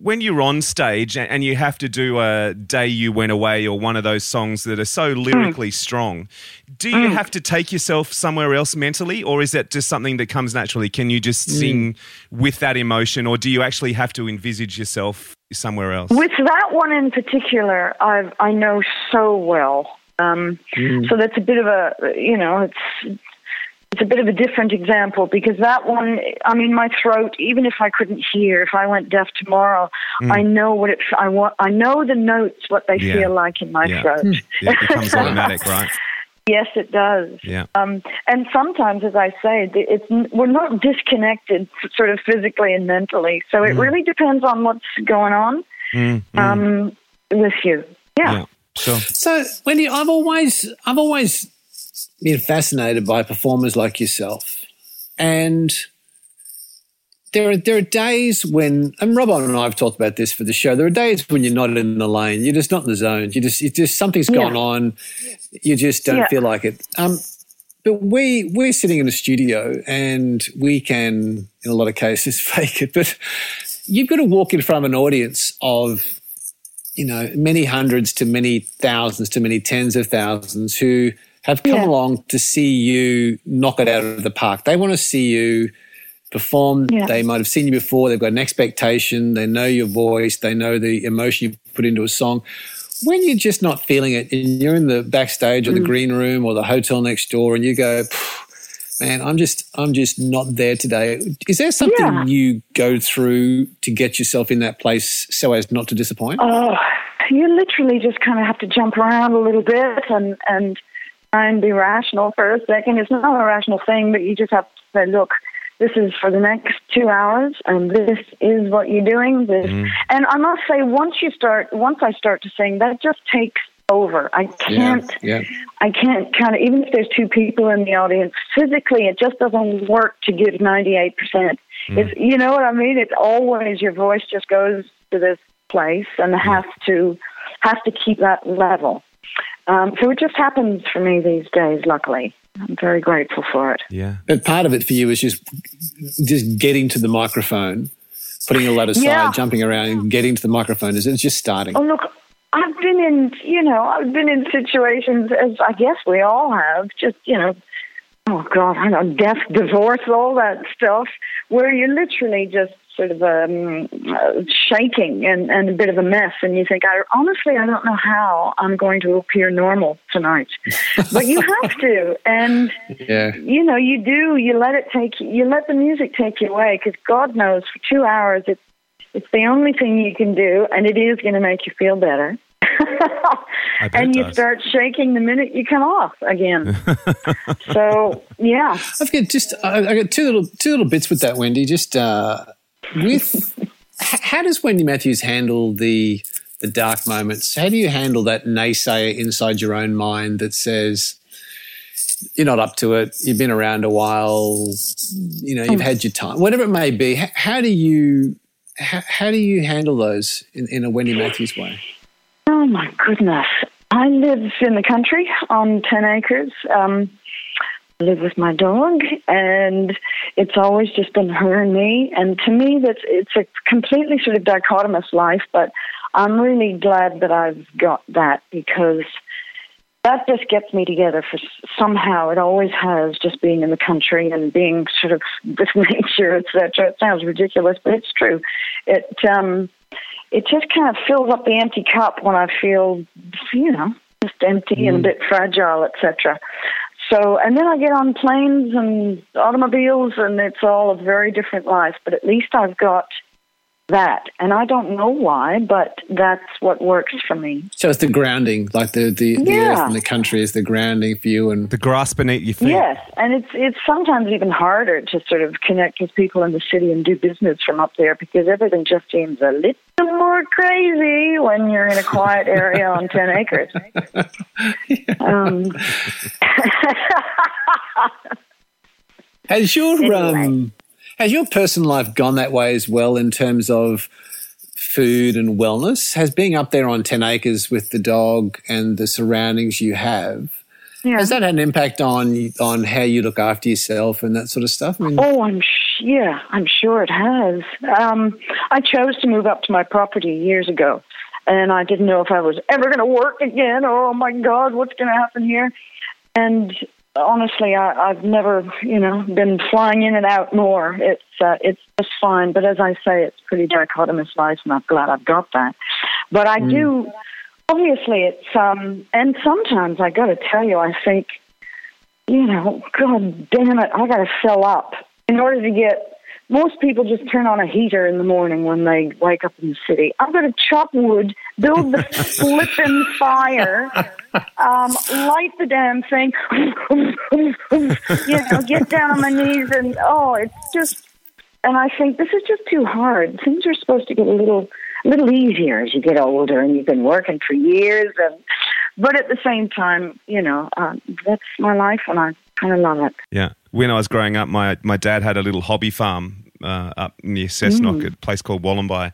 when you're on stage and you have to do a Day You Went Away or one of those songs that are so lyrically mm. strong, do you mm. have to take yourself somewhere else mentally, or is that just something that comes naturally? Can you just mm. sing with that emotion, or do you actually have to envisage yourself somewhere else? With that one in particular, I've, I know so well. Um, mm. So that's a bit of a, you know, it's... It's a bit of a different example because that one, I mean, my throat, even if I couldn't hear, if I went deaf tomorrow, mm. I know what it, I want, I know the notes, what they yeah. feel like in my yeah. throat. Yeah, it becomes automatic, right? Yes, it does. Yeah. Um, and sometimes, as I say, it's, we're not disconnected sort of physically and mentally. So it mm. really depends on what's going on mm. um, mm. with you. Yeah. yeah. Sure. So, Wendy, I've always, I've always... been fascinated by performers like yourself, and there are there are days when, and Rob and I have talked about this for the show. There are days when you're not in the lane, you're just not in the zone. You just, you just something's yeah. gone on, you just don't yeah. feel like it. Um, but we we're sitting in a studio, and we can, in a lot of cases, fake it. But you've got to walk in front of an audience of, you know, many hundreds to many thousands to many tens of thousands who have come yeah. along to see you knock it out of the park. They want to see you perform. Yeah. They might have seen you before. They've got an expectation. They know your voice. They know the emotion you put into a song. When you're just not feeling it and you're in the backstage or mm. the green room or the hotel next door and you go, man, I'm just I'm just not there today. Is there something yeah. you go through to get yourself in that place so as not to disappoint? Oh, you literally just kind of have to jump around a little bit and and – try and be rational for a second. It's not a rational thing, but you just have to say, look, this is for the next two hours, and this is what you're doing. This. Mm. And I must say, once you start, once I start to sing, that just takes over. I can't, yeah, yeah. I can't kind of, even if there's two people in the audience, physically it just doesn't work to give ninety-eight percent. Mm. It's, you know what I mean? It's always your voice just goes to this place and mm. has to, has to keep that level. Um, so it just happens for me these days, luckily. I'm very grateful for it. Yeah. But part of it for you is just just getting to the microphone, putting a lot aside, yeah. jumping around and getting to the microphone. Is it just starting? Oh, look, I've been in, you know, I've been in situations, as I guess we all have, just, you know, oh, God, I don't know, death, divorce, all that stuff, where you're literally just sort of um, uh, shaking and, and a bit of a mess, and you think, I, honestly, I don't know how I'm going to appear normal tonight. But you have to, and, yeah. you know, you do. You let it take you, you let the music take you away, because God knows for two hours it's, it's the only thing you can do, and it is going to make you feel better. And you does. Start shaking the minute you come off again. So, yeah. I've got, just, I've got two little, two little bits with that, Wendy, just... Uh, With how does Wendy Matthews handle the the dark moments? How do you handle that naysayer inside your own mind that says you're not up to it? You've been around a while, you know, you've had your time, whatever it may be. How do you how, how do you handle those in, in a Wendy Matthews way? Oh, my goodness. I live in the country on ten acres. Um, I live with my dog, and it's always just been her and me. And to me, that's it's a completely sort of dichotomous life, but I'm really glad that I've got that, because that just gets me together for somehow. It always has, just being in the country and being sort of with nature, et cetera. It sounds ridiculous, but it's true. It um, it just kind of fills up the empty cup when I feel, you know, just empty mm. and a bit fragile, et cetera. So, and then I get on planes and automobiles, and it's all a very different life. But at least I've got that, and I don't know why, but that's what works for me. So it's the grounding, like the the, yeah. the earth and the country is the grounding for you, and the grass beneath your feet. Yes, and it's it's sometimes even harder to sort of connect with people in the city and do business from up there, because everything just seems a little more crazy when you're in a quiet area on ten acres. yeah. um, Has your anyway. um. Has your personal life gone that way as well, in terms of food and wellness? Has being up there on ten acres with the dog and the surroundings you have, yeah. has that had an impact on on how you look after yourself and that sort of stuff? I mean, oh, I'm sh- yeah, I'm sure it has. Um, I chose to move up to my property years ago, and I didn't know if I was ever going to work again. Oh, my God, what's going to happen here? And honestly, I, I've never, you know, been flying in and out more. It's uh, it's just fine. But as I say, it's pretty dichotomous life, and I'm glad I've got that. But I mm. do, obviously, it's, um, and sometimes I got to tell you, I think, you know, God damn it, I got to fill up. In order to get, most people just turn on a heater in the morning when they wake up in the city. I've got to chop wood, build the flippin' fire, um, light the damn thing, you know, get down on my knees, and oh, it's just, and I think this is just too hard. Things are supposed to get a little, a little easier as you get older, and you've been working for years, and but at the same time, you know, uh, that's my life, and I kind of love it. Yeah. When I was growing up, my, my dad had a little hobby farm uh, up near Cessnock, mm. at a place called Wollombi,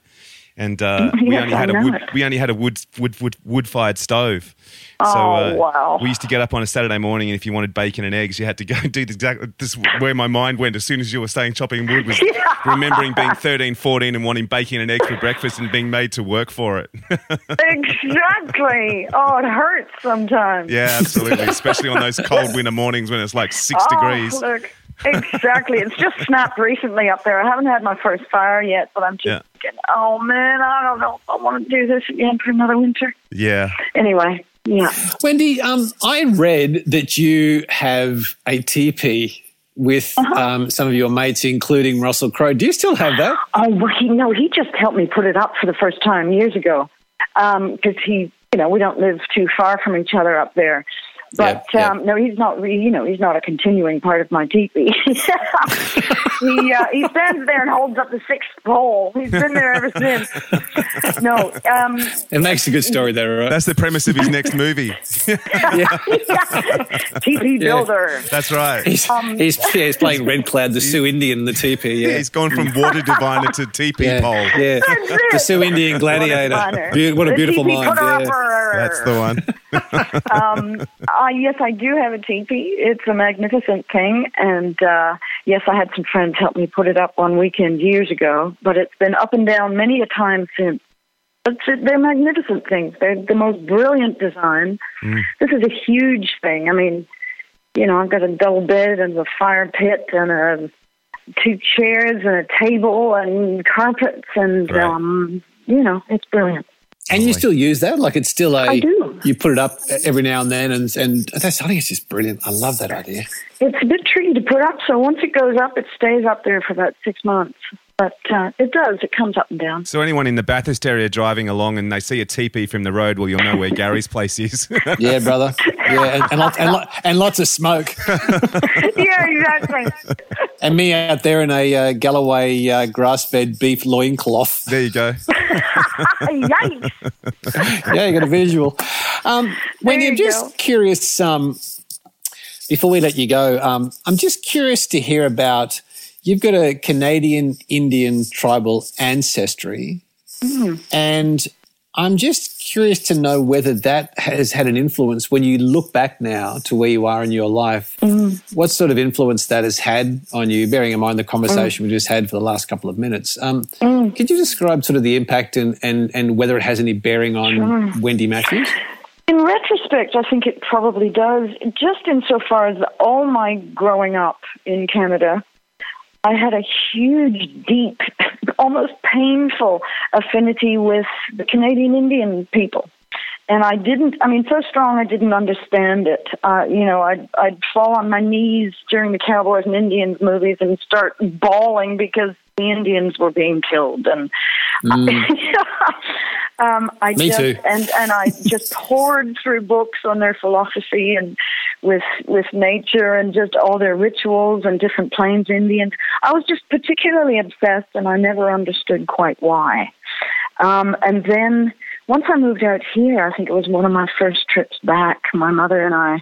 and uh, yes, we only I had a wood, we only had a wood wood wood wood fired stove. Oh, so, uh, wow! We used to get up on a Saturday morning, and if you wanted bacon and eggs, you had to go and do exactly this. Where my mind went as soon as you were saying chopping wood was yeah. remembering being thirteen, fourteen, and wanting bacon and eggs for breakfast and being made to work for it. Exactly. Oh, it hurts sometimes. Yeah, absolutely, especially on those cold winter mornings when it's like six oh, degrees. Look. Exactly. It's just snapped recently up there. I haven't had my first fire yet, but I'm just yeah. thinking, oh, man, I don't know if I want to do this again for another winter. Yeah. Anyway, yeah. Wendy, um, I read that you have a teepee with uh-huh. um, some of your mates, including Russell Crowe. Do you still have that? Oh, well, he, no, he just helped me put it up for the first time years ago, because um, he, you know, we don't live too far from each other up there. But, yep, yep. Um, no, he's not, you know, he's not a continuing part of my teepee. he, uh, he stands there and holds up the sixth pole. He's been there ever since. No. Um, it makes a good story there, right? That's the premise of his next movie. yeah. yeah. Teepee builder. Yeah. That's right. He's, um, he's, yeah, he's playing Red Cloud, the Sioux Indian, the teepee. Yeah. yeah, he's gone from water diviner to teepee yeah. pole. Yeah. The Sioux Indian gladiator. Be- what a the beautiful mind. Yeah. That's the one. um, Uh, yes, I do have a teepee. It's a magnificent thing. And, uh, yes, I had some friends help me put it up one weekend years ago, but it's been up and down many a time since. But they're magnificent things. They're the most brilliant design. Mm. This is a huge thing. I mean, you know, I've got a double bed and a fire pit and a, two chairs and a table and carpets and, right. um, you know, it's brilliant. And you still use that? Like it's still a, I do. You put it up every now and then, and, and that's, I think it's just brilliant. I love that idea. It's a bit tricky to put up, so once it goes up, it stays up there for about six months. But uh, it does, it comes up and down. So anyone in the Bathurst area driving along and they see a teepee from the road, well, you'll know where Gary's place is. Yeah, brother. Yeah, and, and, lots, and, lo- and lots of smoke. Yeah, exactly. And me out there in a uh, Galloway uh, grass-fed beef loincloth. There you go. Yikes. Yeah, you got a visual. Um, Wendy, I'm just go. curious, um, before we let you go, um, I'm just curious to hear about you've got a Canadian Indian tribal ancestry. Mm-hmm. And I'm just curious to know whether that has had an influence when you look back now to where you are in your life. Mm-hmm. What sort of influence that has had on you, bearing in mind the conversation mm-hmm. we just had for the last couple of minutes. Um, mm-hmm. Could you describe sort of the impact and, and, and whether it has any bearing on mm-hmm. Wendy Matthews? In retrospect, I think it probably does, just insofar as all my growing up in Canada, I had a huge, deep, almost painful affinity with the Canadian Indian people. And I didn't, I mean, so strong I didn't understand it. Uh, you know, I'd, I'd fall on my knees during the Cowboys and Indians movies and start bawling because the Indians were being killed. And mm. um, I Me just, too. And, and I just poured through books on their philosophy and with with nature and just all their rituals and different Plains Indians. I was just particularly obsessed and I never understood quite why. Um, and then once I moved out here, I think it was one of my first trips back, my mother and I,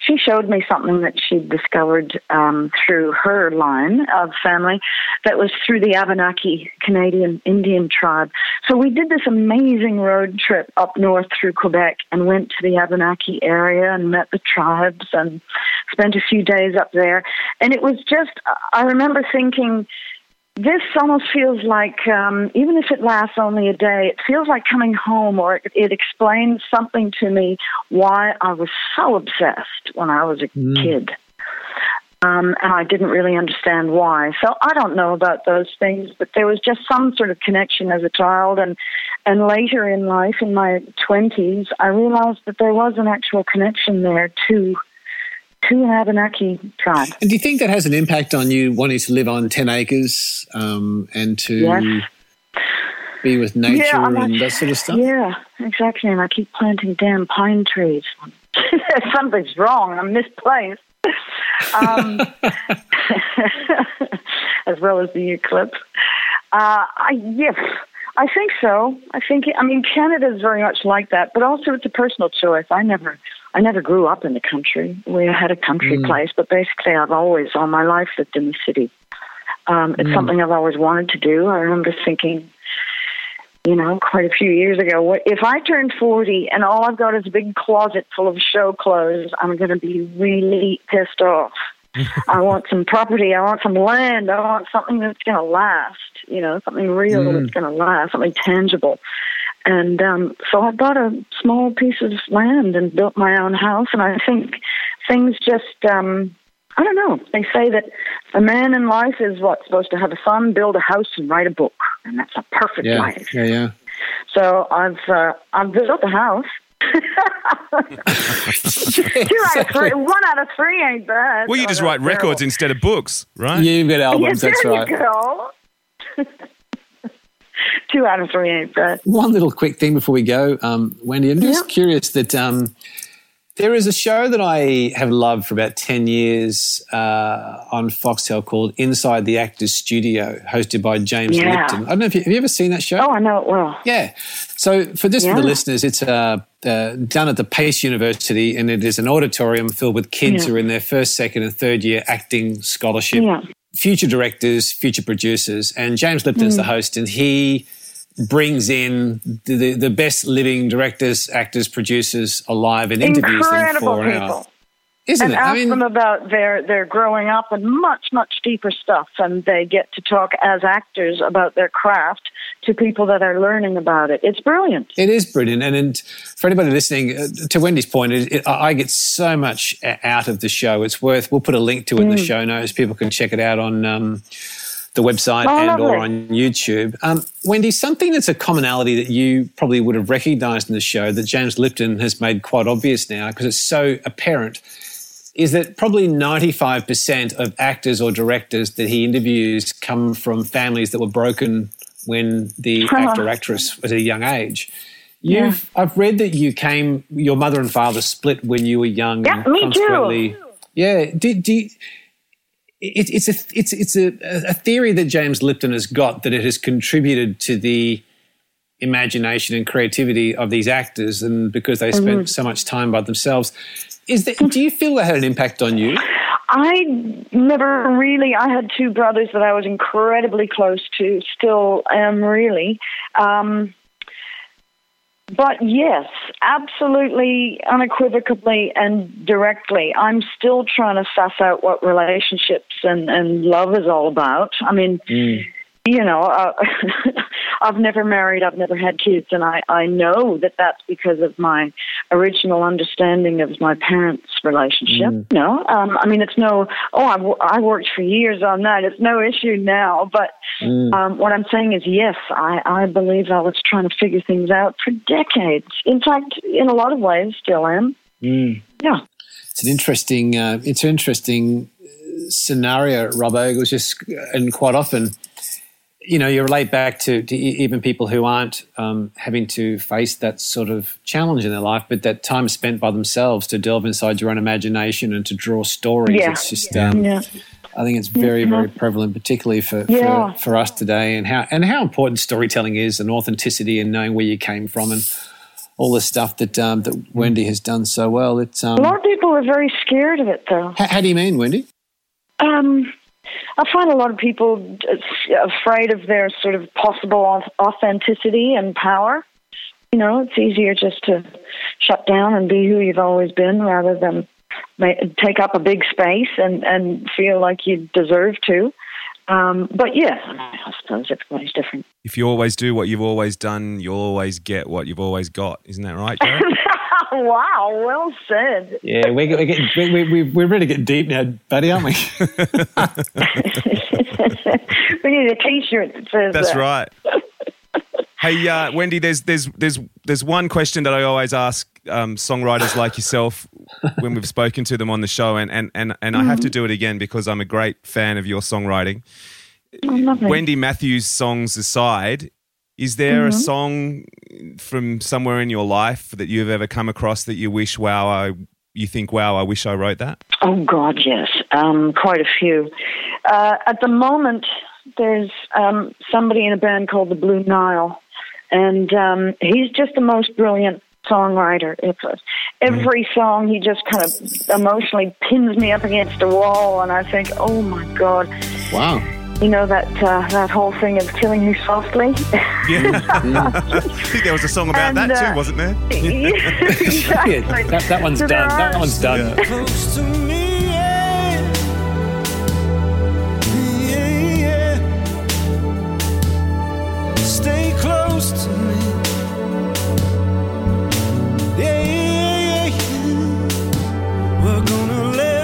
she showed me something that she'd discovered um, through her line of family that was through the Abenaki Canadian Indian tribe. So we did this amazing road trip up north through Quebec and went to the Abenaki area and met the tribes and spent a few days up there. And it was just, I remember thinking, this almost feels like, um, even if it lasts only a day, it feels like coming home, or it, it explains something to me why I was so obsessed when I was a mm. kid. Um, and I didn't really understand why. So I don't know about those things, but there was just some sort of connection as a child. And, and later in life, in my twenties, I realized that there was an actual connection there too. To Abenaki tribe. And do you think that has an impact on you wanting to live on ten acres um, and to yes. be with nature yeah, and like, that sort of stuff? Yeah, exactly. And I keep planting damn pine trees. Something's wrong. I'm misplaced. Um, as well as the eucalypt. Uh, I, yes, I think so. I think, I mean, Canada's very much like that, but also it's a personal choice. I never... I never grew up in the country. We had a country mm. place, but basically I've always, all my life, lived in the city. Um, it's mm. something I've always wanted to do. I remember thinking, you know, quite a few years ago, what, if I turn forty and all I've got is a big closet full of show clothes, I'm going to be really pissed off. I want some property. I want some land. I want something that's going to last, you know, something real mm. that's going to last, something tangible. And um, so I bought a small piece of land and built my own house. And I think things just, um, I don't know. They say that a man in life is, what, supposed to have a son, build a house and write a book. And that's a perfect yeah, life. Yeah, yeah. So I've, uh, I've built a house. Two out of three, one out of three ain't bad. Well, you just write records instead of books, right? Yeah, you've got albums, yeah, that's right. There you go. Two out of three ain't bad. One little quick thing before we go, um, Wendy. I'm just yeah. curious that um, there is a show that I have loved for about ten years uh, on Foxtel called Inside the Actors Studio, hosted by James yeah. Lipton. I don't know if you, have you ever seen that show? Oh, I know it well. Yeah. So for this yeah. for the listeners, it's uh, uh, done at the Pace University, and it is an auditorium filled with kids yeah. who are in their first, second and third year acting scholarship. Yeah. Future directors, future producers, and James Lipton's mm. the host, and he brings in the, the, the best living directors, actors, producers alive and Incredible interviews them for an hour. Isn't and it? Ask I mean, them about their, their growing up and much, much deeper stuff, and they get to talk as actors about their craft to people that are learning about it. It's brilliant. It is brilliant. And, and for anybody listening, uh, to Wendy's point, it, it, I get so much out of the show. It's worth, we'll put a link to it mm. in the show notes. People can check it out on um, the website oh, and or on YouTube. Um, Wendy, something that's a commonality that you probably would have recognised in the show that James Lipton has made quite obvious now because it's so apparent is that probably ninety-five percent of actors or directors that he interviews come from families that were broken when the uh-huh. actor actress was at a young age. You've yeah. I've read that you came your mother and father split when you were young. Yeah, me too. Yeah, do, do you, it, it's a it's it's a, a theory that James Lipton has got that it has contributed to the imagination and creativity of these actors, and because they spent mm-hmm. so much time by themselves. Is that, do you feel that had an impact on you? I never really, I had two brothers that I was incredibly close to, still am really. Um, but yes, absolutely, unequivocally and directly, I'm still trying to suss out what relationships and, and love is all about. I mean, mm. you know, uh, I've never married, I've never had kids, and I, I know that that's because of my original understanding of my parents' relationship. Mm. No, um, I mean, it's no, oh, I, w- I worked for years on that. It's no issue now. But mm. um, what I'm saying is, yes, I, I believe I was trying to figure things out for decades. In fact, in a lot of ways, still am. Mm. Yeah. It's an interesting, uh, it's an interesting scenario, Robbo. It was just, and quite often, you know, you relate back to, to even people who aren't um, having to face that sort of challenge in their life, but that time spent by themselves to delve inside your own imagination and to draw stories. Yeah. It's just, um, yeah. I think it's very, mm-hmm. very prevalent, particularly for, yeah. for for us today, and how and how important storytelling is, and authenticity, and knowing where you came from, and all the stuff that um, that Wendy has done so well. It's um, a lot of people are very scared of it, though. How, how do you mean, Wendy? Um. I find a lot of people afraid of their sort of possible authenticity and power. You know, it's easier just to shut down and be who you've always been rather than take up a big space and, and feel like you deserve to. Um, but, yeah, I suppose everybody's different. If you always do what you've always done, you'll always get what you've always got. Isn't that right, Derek? Wow, well said. Yeah, we're, we're, getting, we're, we're, we're really getting deep now, buddy, aren't we? We need a T-shirt that says That's that. right. Hey, uh, Wendy, there's there's there's there's one question that I always ask um, songwriters like yourself when we've spoken to them on the show, and, and, and, and mm-hmm. I have to do it again because I'm a great fan of your songwriting. Oh, lovely. Wendy Matthews songs aside, is there mm-hmm. a song from somewhere in your life that you've ever come across that you wish, wow, I, you think, wow, I wish I wrote that? Oh, God, yes, um, quite a few. Uh, at the moment, there's um, somebody in a band called the Blue Nile, and um, he's just the most brilliant songwriter. It's a, every mm-hmm. song, he just kind of emotionally pins me up against a wall, and I think, oh, my God. Wow. You know, that uh, that whole thing of killing you softly? Yeah. I think there was a song about and, that too, uh, wasn't there? Exactly. Yeah, that, that one's so done. That one's done. Yeah. Close to me, yeah. Yeah, yeah. Stay close to me. Yeah, yeah, yeah. We're gonna live.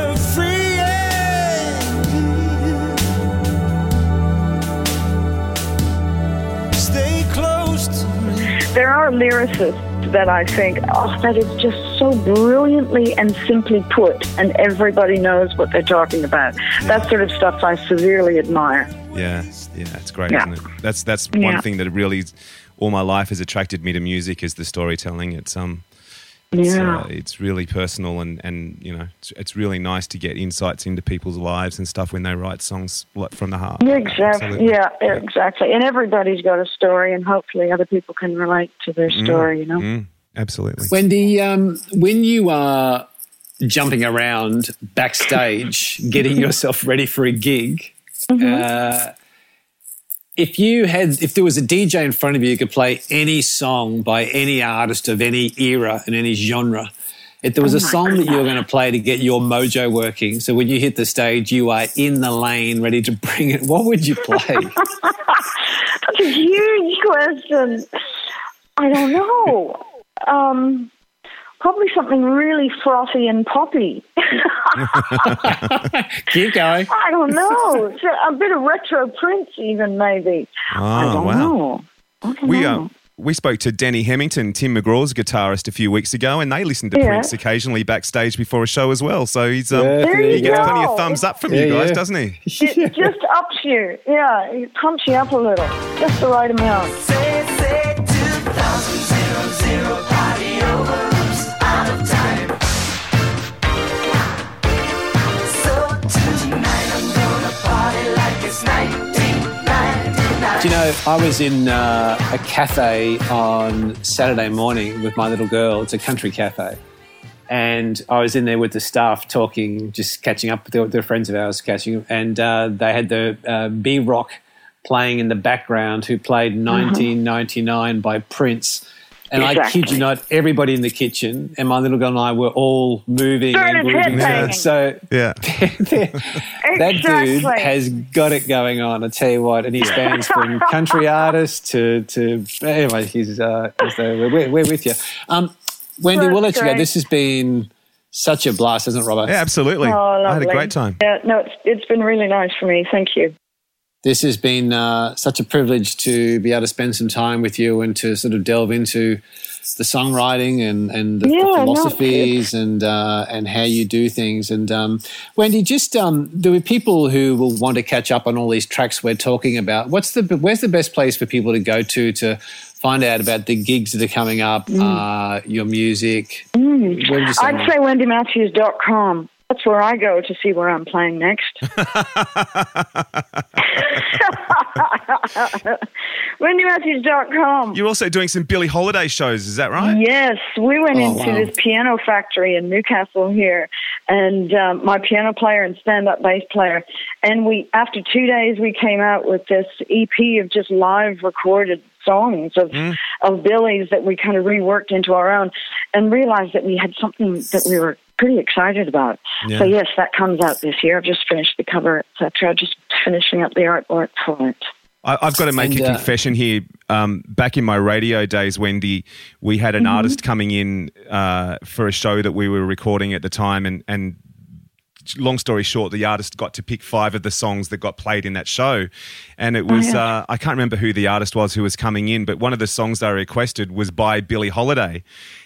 There are lyricists that I think, oh, that is just so brilliantly and simply put, and everybody knows what they're talking about. Yeah. That sort of stuff I severely admire. Yeah, yeah, it's great, yeah. isn't it? That's that's one yeah. thing that really, all my life has attracted me to music is the storytelling. It's um, it's, yeah, uh, it's really personal, and, and you know, it's, it's really nice to get insights into people's lives and stuff when they write songs from the heart. Yeah, exactly. Yeah, yeah, exactly. And everybody's got a story, and hopefully other people can relate to their story. Mm, you know, mm, absolutely. Wendy, um, when you are jumping around backstage, getting yourself ready for a gig, mm-hmm. uh, if you had, if there was a D J in front of you who could play any song by any artist of any era and any genre, if there was oh a song God. that you were going to play to get your mojo working, so when you hit the stage you are in the lane ready to bring it, what would you play? That's a huge question. I don't know. Um, probably something really frothy and poppy. Keep going. I don't know. A bit of retro Prince even maybe. Oh, I don't wow. know. I don't we, know. Uh, we spoke to Denny Hemmington, Tim McGraw's guitarist, a few weeks ago, and they listen to yeah. Prince occasionally backstage before a show as well. So he's um, yeah, he gets plenty of thumbs up from yeah, you guys, yeah. doesn't he? It just ups you. Yeah, it pumps you up a little. Just the right amount. Say, say, two thousand party over. Do you know, I was in uh, a cafe on Saturday morning with my little girl. It's a country cafe. And I was in there with the staff talking, just catching up. They're, they're friends of ours, catching up. And uh, they had the uh, B-Rock playing in the background, who played nineteen ninety-nine by Prince. And exactly. I kid you not, everybody in the kitchen and my little girl and I were all moving Started and moving. Yeah. So yeah. They're, they're, that dude has got it going on, I tell you what. And he spans from country artists to, to anyway, he's, uh, he's there. We're, we're with you. Um, Wendy, we'll let great. you go. This has been such a blast, hasn't it, Robert? Yeah, absolutely. Oh, I had a great time. Yeah, no, it's, it's been really nice for me. Thank you. This has been uh, such a privilege to be able to spend some time with you and to sort of delve into the songwriting and, and the, yeah, the philosophies and uh, and how you do things. And, um, Wendy, just um, there are people who will want to catch up on all these tracks we're talking about. What's the Where's the best place for people to go to to find out about the gigs that are coming up, mm. uh, your music? Mm. What did you say, I'd Mike? say wendy matthews dot com. That's where I go to see where I'm playing next. wendy matthews dot com. You're also doing some Billie Holiday shows, is that right? Yes. We went oh, into wow. this piano factory in Newcastle here, and um, my piano player and stand-up bass player. And we, after two days, we came out with this E P of just live recorded songs of mm. of Billie's that we kind of reworked into our own, and realized that we had something that we were pretty excited about. Yeah. So yes, that comes out this year. I've just finished the cover, et cetera. Just finishing up the artwork for it. I, I've got to make and, a confession uh, here. Um, back in my radio days, Wendy, we had an mm-hmm. artist coming in uh, for a show that we were recording at the time, and and. Long story short, the artist got to pick five of the songs that got played in that show, and it was oh, yeah. uh, I can't remember who the artist was who was coming in, but one of the songs they requested was by Billie Holiday,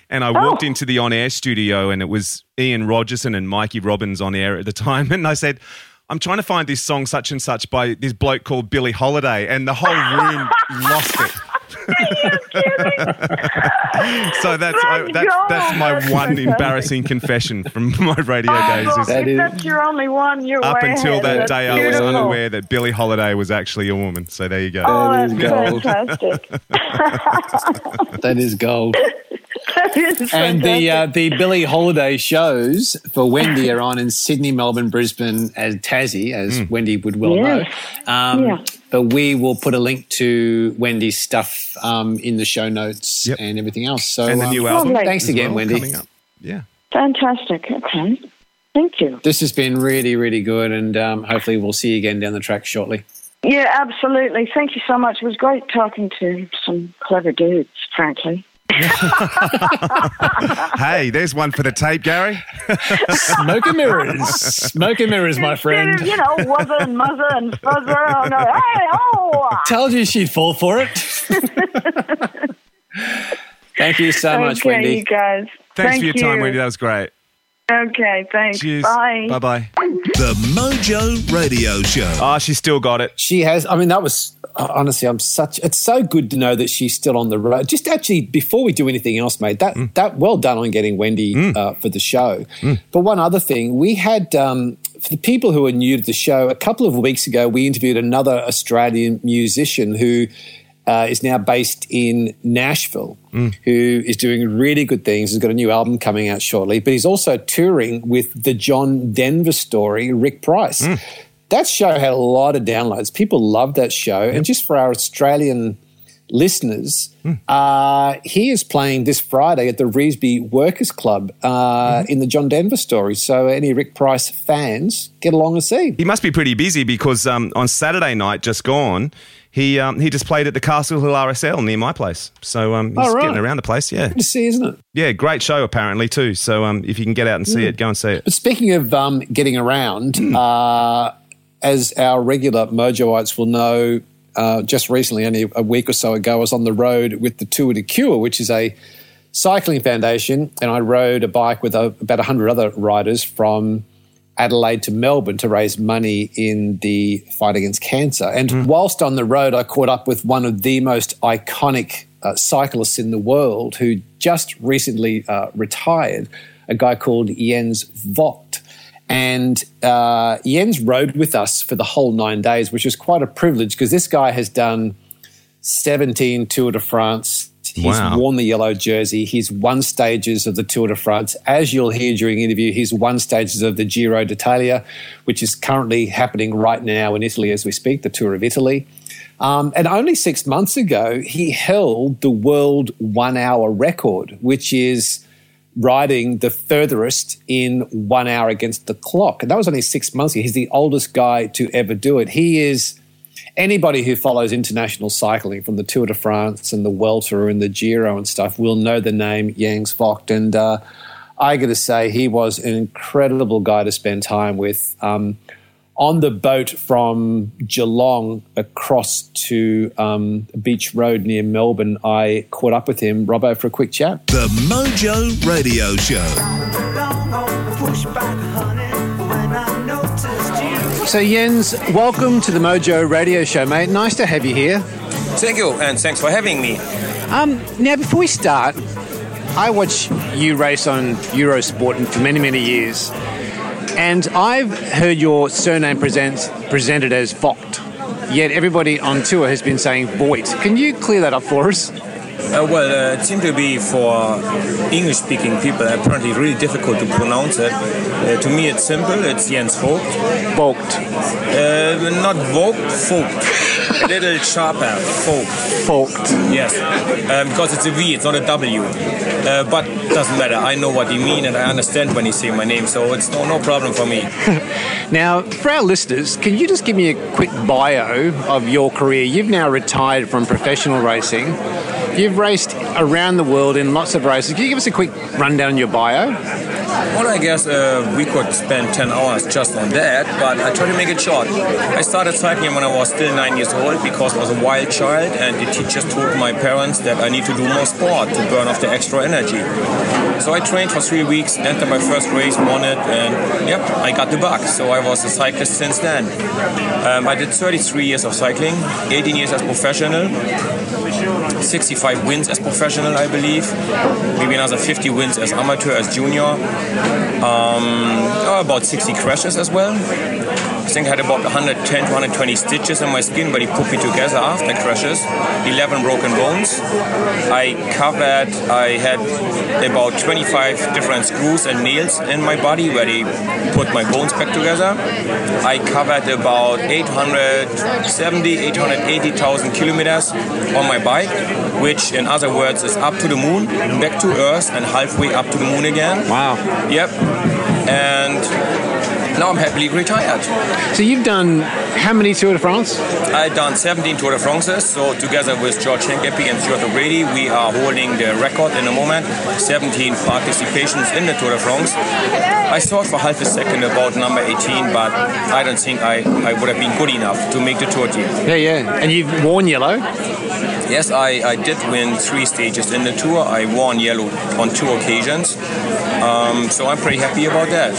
and I oh. walked into the on-air studio, and it was Ian Rogerson and Mikey Robbins on air at the time, and I said, I'm trying to find this song such and such by this bloke called Billie Holiday, and the whole room lost it. So that's I, that, that's my that's one fantastic. embarrassing confession from my radio oh, days. Is that if is, that's your only one, you're up until ahead. that that's day, beautiful. I was unaware that Billie Holiday was actually a woman. So there you go. Oh, that is that's gold. Fantastic. That is gold. That is and the uh, the Billie Holiday shows for Wendy are on in Sydney, Melbourne, Brisbane, as Tassie, as mm. Wendy would well yes. know. Um, yeah. But we will put a link to Wendy's stuff um, in the show notes yep. and everything else. So, and the um, new album. Thanks again, well, Wendy. Yeah. Fantastic. Okay. Thank you. This has been really, really good, and um, hopefully we'll see you again down the track shortly. Yeah, absolutely. Thank you so much. It was great talking to some clever dudes, frankly. Hey, there's one for the tape, Gary. Smoke and mirrors. Smoke and mirrors, my friend. You know, wuzzer and muzzer and fuzzer. Oh, no. Hey, oh. Told you she'd fall for it. Thank you so okay, much, Wendy. You guys. Thanks Thank for your you. time, Wendy. That was great. Okay, thanks. Cheers. Bye. Bye-bye. The Mojo Radio Show. Oh, she's still got it. She has. I mean, that was... Honestly, I'm such. It's so good to know that she's still on the road. Just actually, before we do anything else, mate, that mm. that well done on getting Wendy mm. uh, for the show. Mm. But one other thing, we had um, for the people who are new to the show, a couple of weeks ago, we interviewed another Australian musician who uh, is now based in Nashville, mm. who is doing really good things. He's got a new album coming out shortly, but he's also touring with the John Denver Story, Rick Price. Mm. That show had a lot of downloads. People loved that show. Yep. And just for our Australian listeners, mm. uh, he is playing this Friday at the Revesby Workers Club uh, mm. in the John Denver Story. So any Rick Price fans, get along and see. He must be pretty busy because um, on Saturday night, just gone, he um, he just played at the Castle Hill R S L near my place. So um, he's oh, right. getting around the place, yeah. Good to see, isn't it? Yeah, great show apparently too. So um, if you can get out and see mm. it, go and see it. But speaking of um, getting around... Mm. Uh, As our regular Mojoites will know, uh, just recently, only a week or so ago, I was on the road with the Tour de Cure, which is a cycling foundation, and I rode a bike with a, about one hundred other riders from Adelaide to Melbourne to raise money in the fight against cancer. And mm. whilst on the road, I caught up with one of the most iconic uh, cyclists in the world who just recently uh, retired, a guy called Jens Voigt. And uh, Jens rode with us for the whole nine days, which is quite a privilege because this guy has done seventeen Tour de France. He's wow. worn the yellow jersey. He's won stages of the Tour de France. As you'll hear during the interview, he's won stages of the Giro d'Italia, which is currently happening right now in Italy as we speak, the Tour of Italy. Um, and only six months ago, he held the world one-hour record, which is riding the furthest in one hour against the clock. And that was only six months ago. He's the oldest guy to ever do it. He is... Anybody who follows international cycling from the Tour de France and the Welter and the Giro and stuff will know the name Jens Voigt. And uh, I got to say, he was an incredible guy to spend time with. Um, on the boat from Geelong across to um, Beach Road near Melbourne, I caught up with him, Robbo, for a quick chat. The Mojo Radio Show. So Jens, welcome to the Mojo Radio Show, mate. Nice to have you here. Thank you, and thanks for having me. Um, now, before we start, I watch you race on Eurosport and for many, many years, and I've heard your surname presents, presented as Voigt, yet everybody on tour has been saying Voigt. Can you clear that up for us? Uh, well, uh, it seemed to be for English-speaking people apparently really difficult to pronounce it. Uh, to me, it's simple. It's Jens Voigt. Voigt. Uh, not Voigt, Voigt. A little sharper. Voigt. Voigt. Yes, um, because it's a V. It's not a W. Uh, but doesn't matter. I know what you mean, and I understand when you say my name, so it's no, no problem for me. Now, for our listeners, can you just give me a quick bio of your career? You've now retired from professional racing. You've raced around the world in lots of races. Can you give us a quick rundown of your bio? Well, I guess uh, we could spend ten hours just on that, but I try to make it short. I started cycling when I was still nine years old because I was a wild child, and the teachers told my parents that I need to do more sport to burn off the extra energy. So I trained for three weeks, entered my first race, won it, and yep, I got the bug. So I was a cyclist since then. Um, I did thirty-three years of cycling, eighteen years as professional, sixty-five wins as professional, I believe. Maybe another fifty wins as amateur, as junior. Um, about sixty crashes as well. I think I had about one hundred ten to one hundred twenty stitches in my skin, but he put me together after crashes. eleven broken bones. I covered, I had about twenty-five different screws and nails in my body where they put my bones back together. I covered about eight hundred seventy, eight hundred eighty thousand kilometers on my bike, which in other words is up to the moon, back to earth, and halfway up to the moon again. Wow. Yep. And now I'm happily retired. So you've done how many Tour de France? I've done seventeen Tour de Frances. So together with George Hincapie and Stuart O'Grady, we are holding the record in the moment. seventeen participations in the Tour de France. I thought for half a second about number eighteen, but I don't think I, I would have been good enough to make the Tour team. Yeah, yeah. And you've worn yellow? Yes, I, I did win three stages in the Tour. I won yellow on two occasions. Um, so I'm pretty happy about that.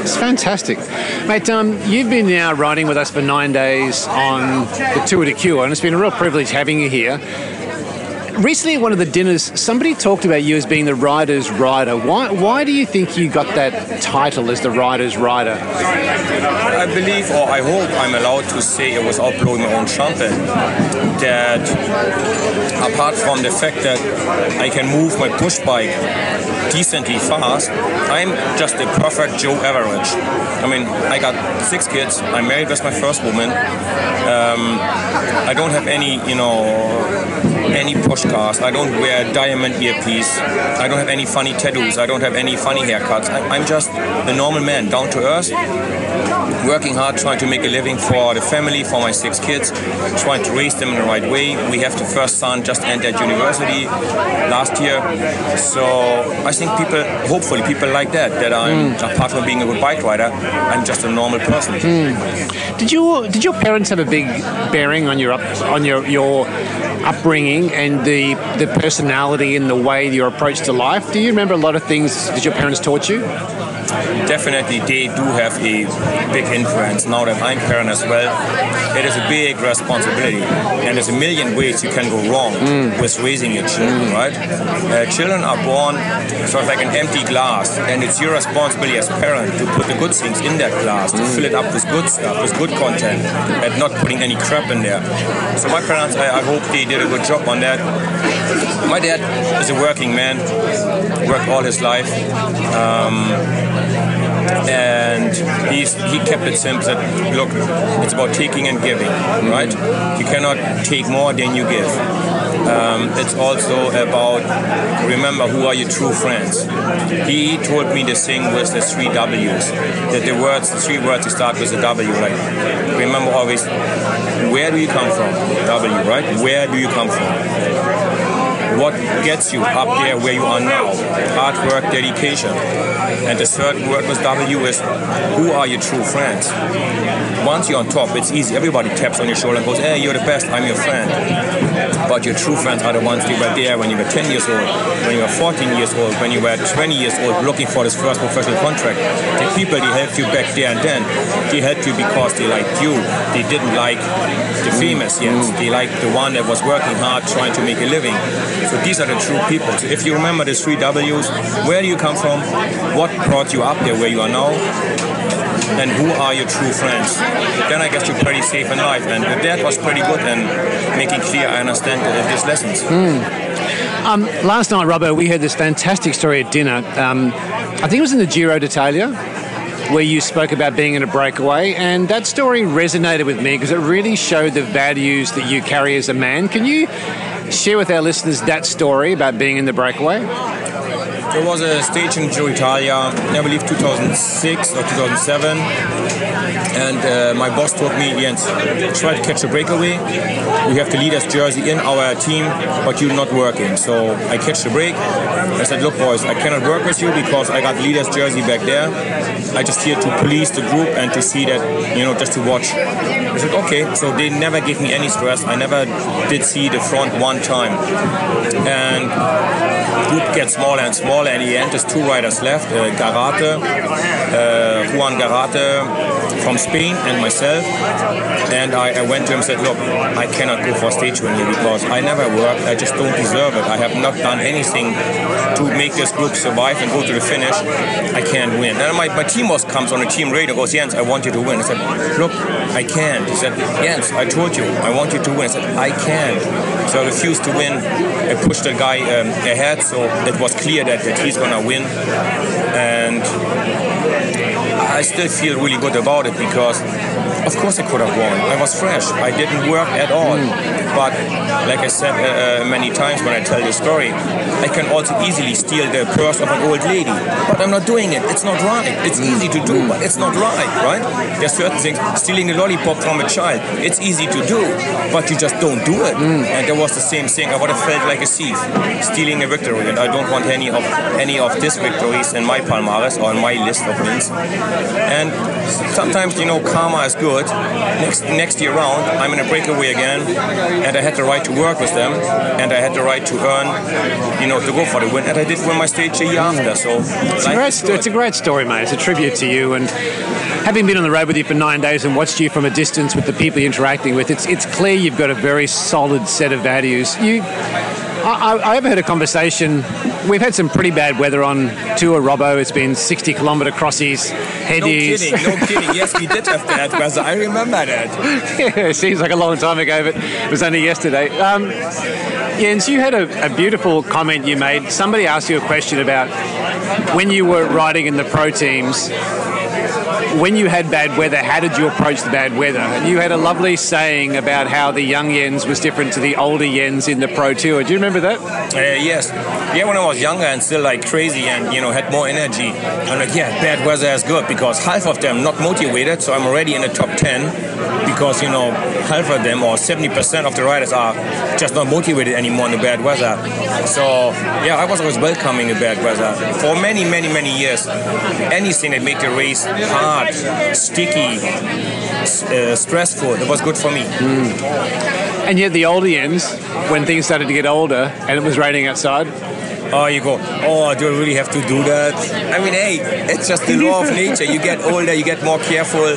It's fantastic. Mate, um, you've been now riding with us for nine days on the Tour de Cure, and it's been a real privilege having you here. Recently at one of the dinners, somebody talked about you as being the rider's rider. Why Why do you think you got that title as the rider's rider? I believe, or I hope I'm allowed to say it without blowing my own trumpet, that apart from the fact that I can move my push bike decently fast, I'm just the perfect Joe Average. I mean, I got six kids, I'm married with my first woman, um, I don't have any, you know... any push cars. I don't wear a diamond earpiece. I don't have any funny tattoos. I don't have any funny haircuts. I'm just a normal man, down to earth, working hard, trying to make a living for the family, for my six kids, trying to raise them in the right way. We have the first son just entered university last year. So I think people, hopefully people like that, that I'm, mm. apart from being a good bike rider, I'm just a normal person. Mm. Did you, did your parents have a big bearing on your up, on your, your upbringing and the, the personality and the way your approach to life? Do you remember a lot of things that your parents taught you? definitely they do have a big influence. Now that I'm parent as well, it is a big responsibility. And there's a million ways you can go wrong mm. with raising your children, mm. right? Uh, children are born sort of like an empty glass, and it's your responsibility as a parent to put the good things in that glass, to mm. fill it up with good stuff, with good content, and not putting any crap in there. So my parents, I, I hope they did a good job on that. My dad is a working man, worked all his life. Um, And he's, he kept it simple. Said, look, it's about taking and giving, right? You cannot take more than you give. Um, it's also about, remember, who are your true friends? He told me this thing with the three W's. That the words, the three words, you start with a W, like, remember always, where do you come from? W, right? Where do you come from? What gets you up there where you are now? Hard work, dedication. And the third word with W is, who are your true friends? Once you're on top, it's easy. Everybody taps on your shoulder and goes, hey, you're the best, I'm your friend. But your true friends are the ones who were there when you were ten years old, when you were fourteen years old, when you were twenty years old, looking for this first professional contract. The people that helped you back there and then, they helped you because they liked you. They didn't like the famous yet. They liked the one that was working hard, trying to make a living. So these are the true people. So if you remember the three W's, where do you come from? What brought you up there where you are now? And who are your true friends? Then I guess you're pretty safe in life. And your dad was pretty good in making clear I understand these lessons. Mm. Um, last night, Robbo, we heard this fantastic story at dinner. Um, I think it was in the Giro d'Italia, where you spoke about being in a breakaway, and that story resonated with me because it really showed the values that you carry as a man. Can you share with our listeners that story about being in the breakaway? There was a stage in Giro d'Italia, I believe two thousand six or two thousand seven, and uh, my boss told me, Jens, try to catch a breakaway. We have the leader's jersey in our team, but you're not working. So I catch the break. I said, look, boys, I cannot work with you because I got the leader's jersey back there. I just here to police the group and to see that, you know, just to watch. I said, okay. So they never gave me any stress. I never did see the front one time. And the group gets smaller and smaller. And in the end, there's two riders left, uh, Garate, uh, Juan Garate from Spain and myself. And I, I went to him and said, look, I cannot go for stage win here because I never worked. I just don't deserve it. I have not done anything to make this group survive and go to the finish. I can't win. And my, my team boss comes on the team radio, goes, Jens, I want you to win. I said, look, I can't. He said, Jens, I told you, I want you to win. I said, I can't. So I refused to win. I pushed the guy um, ahead, so it was clear that that he's gonna win, and I still feel really good about it because of course I could have won. I was fresh, I didn't work at all, mm. but like I said uh, many times when I tell this story, I can also easily steal the purse of an old lady, but I'm not doing it. It's not right. It's mm. easy to do, but it's not right, right? There's certain things, stealing a lollipop from a child, it's easy to do, but you just don't do it. Mm. And there was the same thing. I would have felt like a thief, stealing a victory, and I don't want any of any of these victories in my palmares or in my list of wins. And sometimes, you know, karma is good. Next next year round, I'm in a breakaway again, and I had the right to work with them, and I had the right to earn, you know, to go for the win, and I did win my stage a year after. So it's, a great, sto- it's a great story, mate. It's a tribute to you, and having been on the road with you for nine days and watched you from a distance with the people you're interacting with, it's it's clear you've got a very solid set of values. You. I, I overheard a conversation. We've had some pretty bad weather on tour, Robbo. It's been sixty kilometre crossies, headies. No kidding, no kidding. Yes, we did have bad weather. I remember that. Yeah, it seems like a long time ago, but it was only yesterday. Um, Jens, you had a, a beautiful comment you made. Somebody asked you a question about when you were riding in the pro teams, when you had bad weather, how did you approach the bad weather? And you had a lovely saying about how the young Jens was different to the older Jens in the Pro Tour. Do you remember that? Uh, yes. Yeah, when I was younger and still like crazy and, you know, had more energy, I'm like, yeah, bad weather is good because half of them not motivated, so I'm already in the top ten because, you know, half of them or seventy percent of the riders are just not motivated anymore in the bad weather. So, yeah, I was always welcoming the bad weather. For many, many, many years, anything that made the race hard, sticky, uh, stressful. It was good for me. Mm. And yet the older Jens, when things started to get older and it was raining outside, oh, you go, oh, do I really have to do that? I mean, hey, it's just the law of nature. You get older, you get more careful.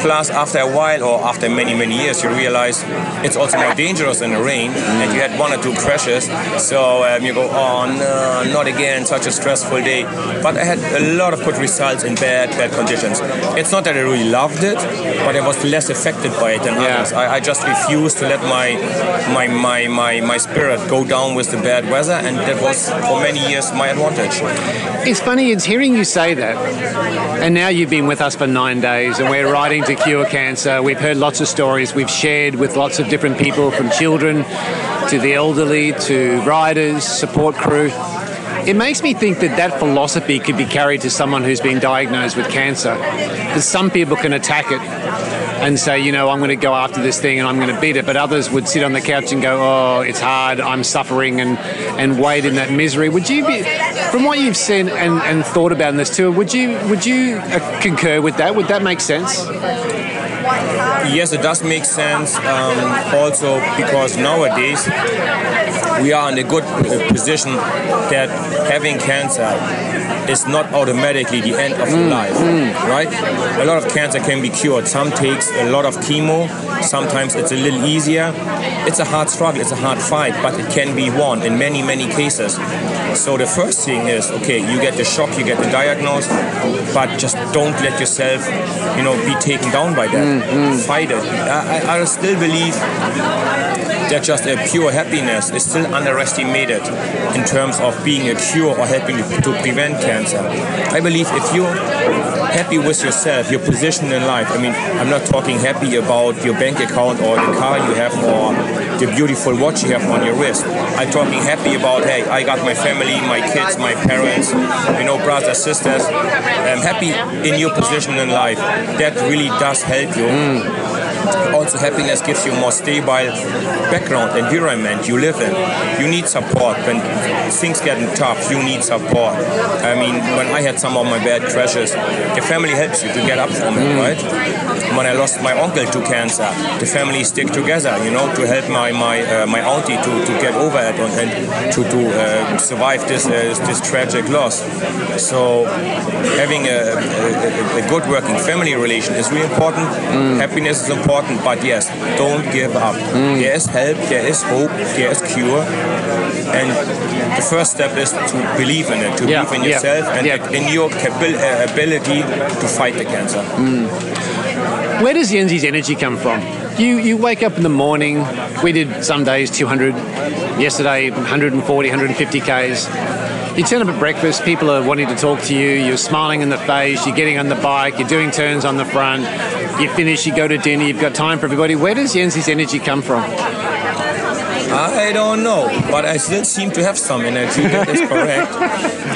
Plus, after a while or after many, many years, you realize it's also more dangerous in the rain, and you had one or two crashes. So um, you go, oh, no, not again, such a stressful day. But I had a lot of good results in bad, bad conditions. It's not that I really loved it, but I was less affected by it than yeah. others. I, I just refused to let my, my, my, my, my spirit go down with the bad weather, and that was, for many years, my advantage. It's funny, it's hearing you say that, and now you've been with us for nine days, and we're riding together. Cure cancer. We've heard lots of stories. We've shared with lots of different people, from children to the elderly to riders, support crew. It makes me think that that philosophy could be carried to someone who's been diagnosed with cancer. That some people can attack it and say, you know, I'm going to go after this thing and I'm going to beat it. But others would sit on the couch and go, oh, it's hard, I'm suffering, and, and wade in that misery. Would you be, from what you've seen and, and thought about in this tour, would you, would you concur with that? Would that make sense? Yes, it does make sense. Um, also, because nowadays we are in a good position that having cancer is not automatically the end of mm. life, mm. right? A lot of cancer can be cured. Some takes a lot of chemo. Sometimes it's a little easier. It's a hard struggle. It's a hard fight, but it can be won in many, many cases. So the first thing is, okay, you get the shock, you get the diagnosis, but just don't let yourself, you know, be taken down by that. Mm-hmm. Fight it. I, I still believe that just a pure happiness is still underestimated in terms of being a cure or helping to prevent cancer. I believe if you're happy with yourself, your position in life, I mean, I'm not talking happy about your bank account or the car you have or the beautiful watch you have on your wrist. I'm talking happy about, hey, I got my family, my kids, my parents, you know, brothers, sisters. I'm happy in your position in life. That really does help you. Mm. Also, happiness gives you a more stable background, environment you live in. You need support. When things get tough, you need support. I mean, when I had some of my bad crashes, the family helps you to get up from it, right? When I lost my uncle to cancer, the family stick together, you know, to help my my, uh, my auntie to, to get over it and to, to uh, survive this, uh, this tragic loss. So having a, a, a good working family relation is really important. Mm. Happiness is important. But yes, don't give up. Mm. There is help, there is hope, there is cure. And the first step is to believe in it, to yeah. believe in yourself yeah. and yeah. in your ability to fight the cancer. Mm. Where does Jens's energy come from? You you wake up in the morning. We did some days two hundred, yesterday one forty, one fifty Ks. You turn up at breakfast, people are wanting to talk to you, you're smiling in the face, you're getting on the bike, you're doing turns on the front, you finish, you go to dinner, you've got time for everybody. Where does Jens's energy come from? I don't know, but I still seem to have some energy, that is correct.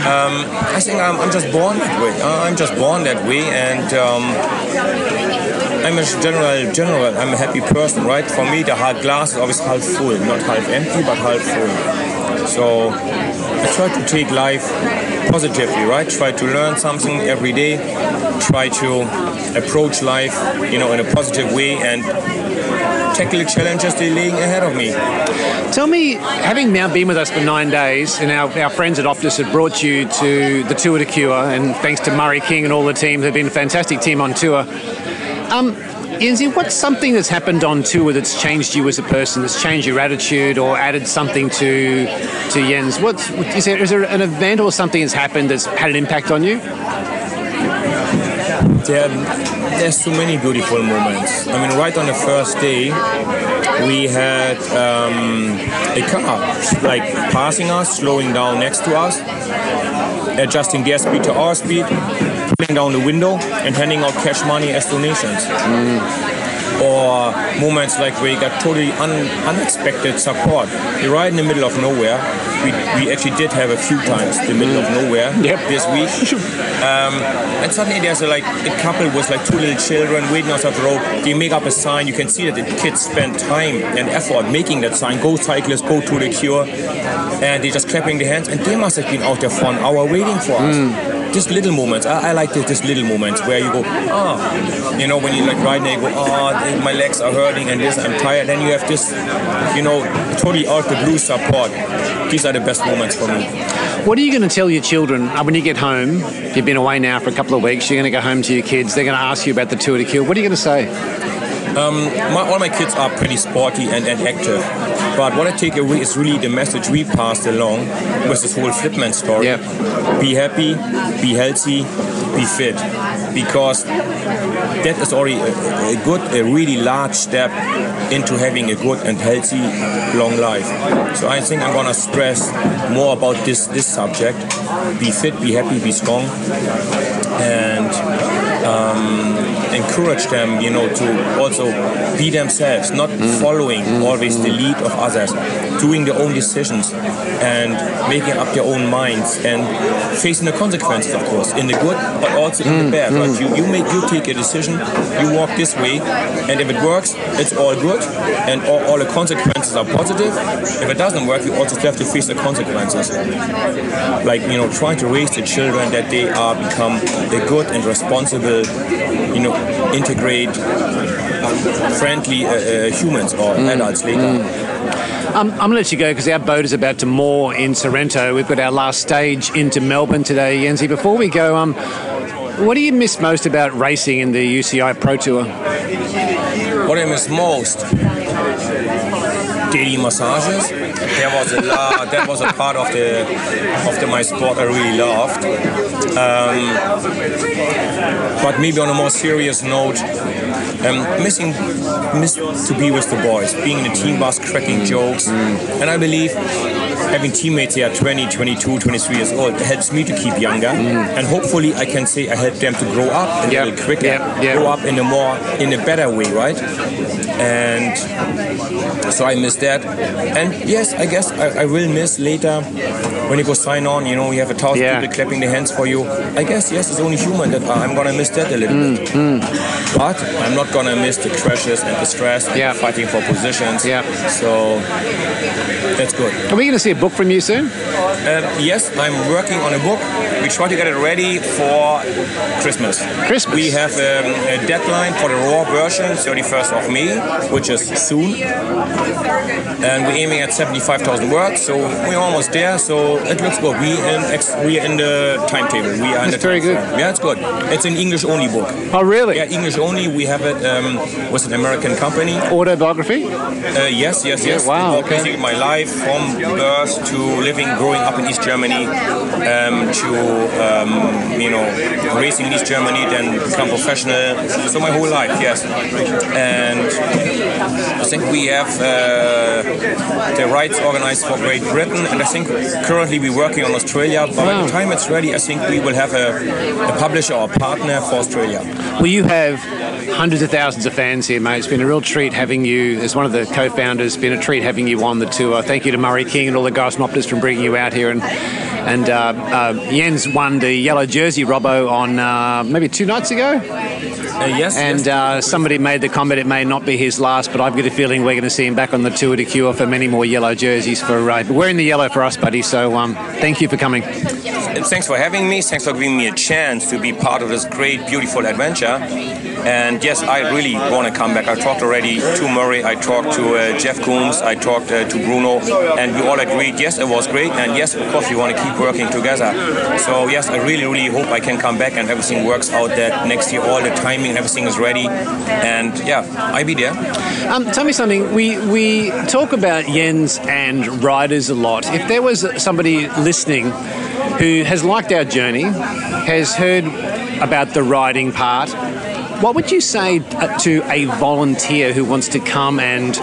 um, I think I'm, I'm just born that way. I'm just born that way, and um, I'm a general, general, I'm a happy person, right? For me, the half glass is always half full, not half empty, but half full. So I try to take life positively, right? Try to learn something every day, try to approach life, you know, in a positive way, and tackle the challenges they're laying ahead of me. Tell me, having now been with us for nine days, and our, our friends at Optus have brought you to the Tour de Cure, and thanks to Murray King and all the team, they've been a fantastic team on tour. Um, Jens, what's something that's happened on tour that's changed you as a person, that's changed your attitude or added something to to Jens? What's, is there, is there an event or something that's happened that's had an impact on you? There, there's so many beautiful moments. I mean, right on the first day, we had um, a car like passing us, slowing down next to us, adjusting their speed to our speed, pulling down the window and handing out cash money as donations. Mm. Or moments like where you got totally un- unexpected support. You're right in the middle of nowhere. We, we actually did have a few times the middle of nowhere yep. this week. Um, and suddenly there's a, like, a couple with like two little children waiting outside the road. They make up a sign. You can see that the kids spend time and effort making that sign. Go cyclists, go to the cure. And they're just clapping their hands. And they must have been out there for an hour waiting for us. Mm. just little moments. I, I like this, this little moments where you go, ah, you know, when you like riding, you go, ah, my legs are hurting and this, I'm tired. Then you have this, you know, totally out the blue support. These are the best moments for me. What are you going to tell your children when you get home? You've been away now for a couple of weeks. You're going to go home to your kids. They're going to ask you about the Tour de Cure. What are you going to say? Um, my, all my kids are pretty sporty and, and active, but what I take away is really the message we passed along with this whole Flipman story. Yep. Be happy, be healthy, be fit, because that is already a, a good, a really large step into having a good and healthy long life. So I think I'm going to stress more about this, this subject. Be fit, be happy, be strong, and... Um, encourage them, you know, to also be themselves, not mm. following mm. always the lead of others, doing their own decisions and making up their own minds and facing the consequences, of course, in the good but also mm. in the bad. Mm. Right? You, you make, you take a decision, you walk this way, and if it works, it's all good, and all, all the consequences are positive. If it doesn't work, you also have to face the consequences. Like, you know, trying to raise the children that they are become a good and responsible, you know, integrate friendly uh, uh, humans or mm. adults later. Mm. Um, I'm going to let you go because our boat is about to moor in Sorrento. We've got our last stage into Melbourne today, Jensi. Before we go, um, what do you miss most about racing in the U C I Pro Tour? What I miss most? Daily massages. There was a lot, that was a part of the of the, my sport I really loved. Um, but maybe on a more serious note, um, missing miss to be with the boys, being in the team bus, cracking jokes, and I believe having teammates here, twenty, twenty-two, twenty-three years old, helps me to keep younger, and hopefully I can say I help them to grow up a yep. little quicker, yep. Yep. grow up in a more in a better way, right? And so I miss that. And yes, I guess I, I will miss later when you go sign on, you know, you have a thousand yeah. people clapping their hands for you. I guess, yes, it's only human that I'm going to miss that a little mm, bit. Mm. But I'm not going to miss the crashes and the stress and yeah. the fighting for positions. Yeah. So that's good. Are we going to see a book from you soon? Uh, yes, I'm working on a book. We try to get it ready for Christmas. Christmas. We have um, a deadline for the raw version, thirty-first of May, which is soon. And we're aiming at seventy-five thousand words, so we're almost there. So it looks good. We in ex- we're in the timetable. We are in the very good. Yeah, it's good. It's an English-only book. Oh, really? Yeah, English-only. We have it um, with an American company. Autobiography? Uh, yes, yes, yes. Yeah, wow. Okay. Basically, my life from birth to living, growing up in East Germany, um, to um, you know, racing in East Germany, then become professional. So my whole life, yes. And I think we have uh, the rights organized for Great Britain, and I think currently we're working on Australia, but wow. by the time it's ready, I think we will have a, a publisher or a partner for Australia. Well, you have hundreds of thousands of fans here, mate. It's been a real treat having you as one of the co-founders. It's been a treat having you on the tour. Thank you to Murray King and all the guys from Optus for bringing you out here. And and uh, uh, Jens won the yellow jersey, Robbo, on uh, maybe two nights ago? Uh, yes. And yes. Uh, somebody made the comment it may not be his last, but I've got a feeling we're going to see him back on the Tour de Cure for many more yellow jerseys. For uh, we're in the yellow for us, buddy, so um, thank you for coming. Thanks for having me. Thanks for giving me a chance to be part of this great, beautiful adventure. And yes, I really want to come back. I talked already to Murray, I talked to uh, Jeff Coombs, I talked uh, to Bruno, and we all agreed, yes, it was great, and yes, of course, we want to keep working together. So yes, I really, really hope I can come back and everything works out, that next year all the timing, everything is ready, and yeah, I'll be there. Um, tell me something, we, we talk about Jens and riders a lot. If there was somebody listening who has liked our journey, has heard about the riding part, what would you say to a volunteer who wants to come and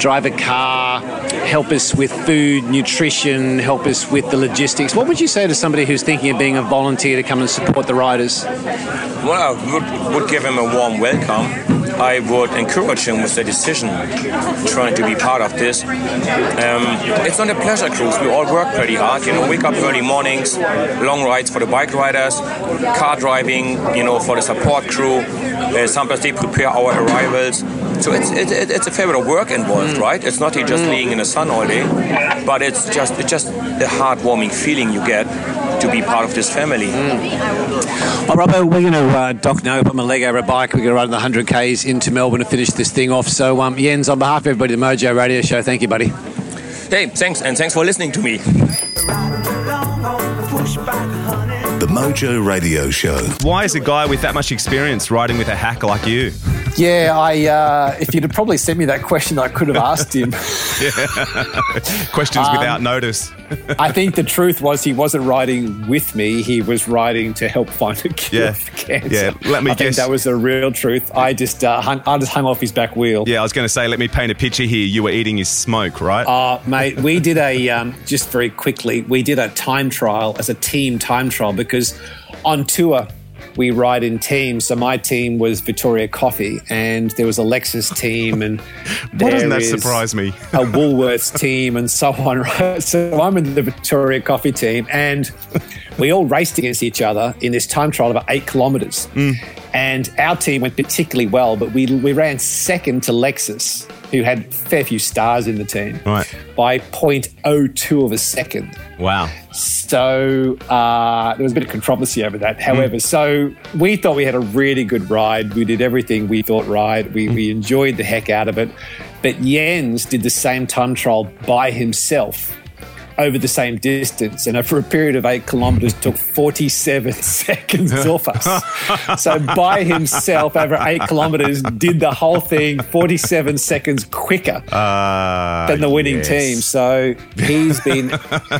drive a car, help us with food, nutrition, help us with the logistics? What would you say to somebody who's thinking of being a volunteer to come and support the riders? Well, I would, would give him a warm welcome. I would encourage him with the decision, trying to be part of this. Um, it's not a pleasure cruise. We all work pretty hard, you know, wake up early mornings, long rides for the bike riders, car driving, you know, for the support crew. Uh, sometimes they prepare our arrivals. So it's it, it, it's a fair bit of work involved, mm. right? It's not just mm. laying in the sun all day, but it's just it's just the heartwarming feeling you get to be part of this family. Mm. Well, Robbo, we're going to uh, dock now, put my leg over a bike. We're going to run the one hundred kays into Melbourne to finish this thing off. So, um, Jens, on behalf of everybody at the Mojo Radio Show, thank you, buddy. Hey, thanks, and thanks for listening to me. The Mojo Radio Show. Why is a guy with that much experience riding with a hack like you? Yeah, I. Uh, if you'd have probably sent me that question, I could have asked him. Questions um, without notice. I think the truth was he wasn't riding with me. He was riding to help find a cure yeah. for cancer. Yeah, let me I guess. Think that was the real truth. I just, uh, hung, I just hung off his back wheel. Yeah, I was going to say, let me paint a picture here. You were eating his smoke, right? Uh, mate, we did a, um, just very quickly, we did a time trial as a team time trial because Because on tour, we ride in teams. So my team was Vittoria Coffee and there was a Lexus team and there doesn't that surprise me? a Woolworths team and so on. Right? So I'm in the Vittoria Coffee team and we all raced against each other in this time trial of about eight kilometres. Mm. And our team went particularly well, but we we ran second to Lexus, who had a fair few stars in the team, right. by zero point zero two of a second. Wow. So uh, there was a bit of controversy over that. However, mm. so we thought we had a really good ride. We did everything we thought right. We, mm. we enjoyed the heck out of it. But Jens did the same time trial by himself over the same distance and over a period of eight kilometres took forty-seven seconds off us. So by himself over eight kilometres did the whole thing forty-seven seconds quicker uh, than the winning yes. team. So he's been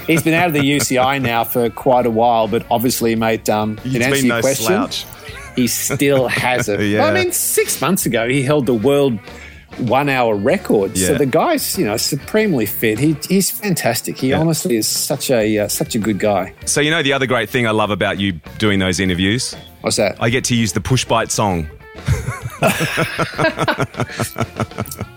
he's been out of the U C I now for quite a while, but obviously, mate, um, in answer to your no question, slouch. He still has it. Yeah. Well, I mean, six months ago, he held the world one-hour record. Yeah. So the guy's, you know, supremely fit. He he's fantastic. He yeah. honestly is such a uh, such a good guy. So you know the other great thing I love about you doing those interviews? What's that? I get to use the Push Bite song.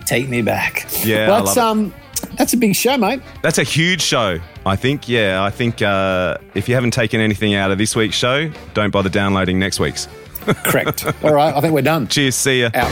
Take me back. Yeah, well, that's, I love um, it. That's a big show, mate. That's a huge show. I think, yeah, I think uh, if you haven't taken anything out of this week's show, don't bother downloading next week's. Correct. All right, I think we're done. Cheers, see ya. Out.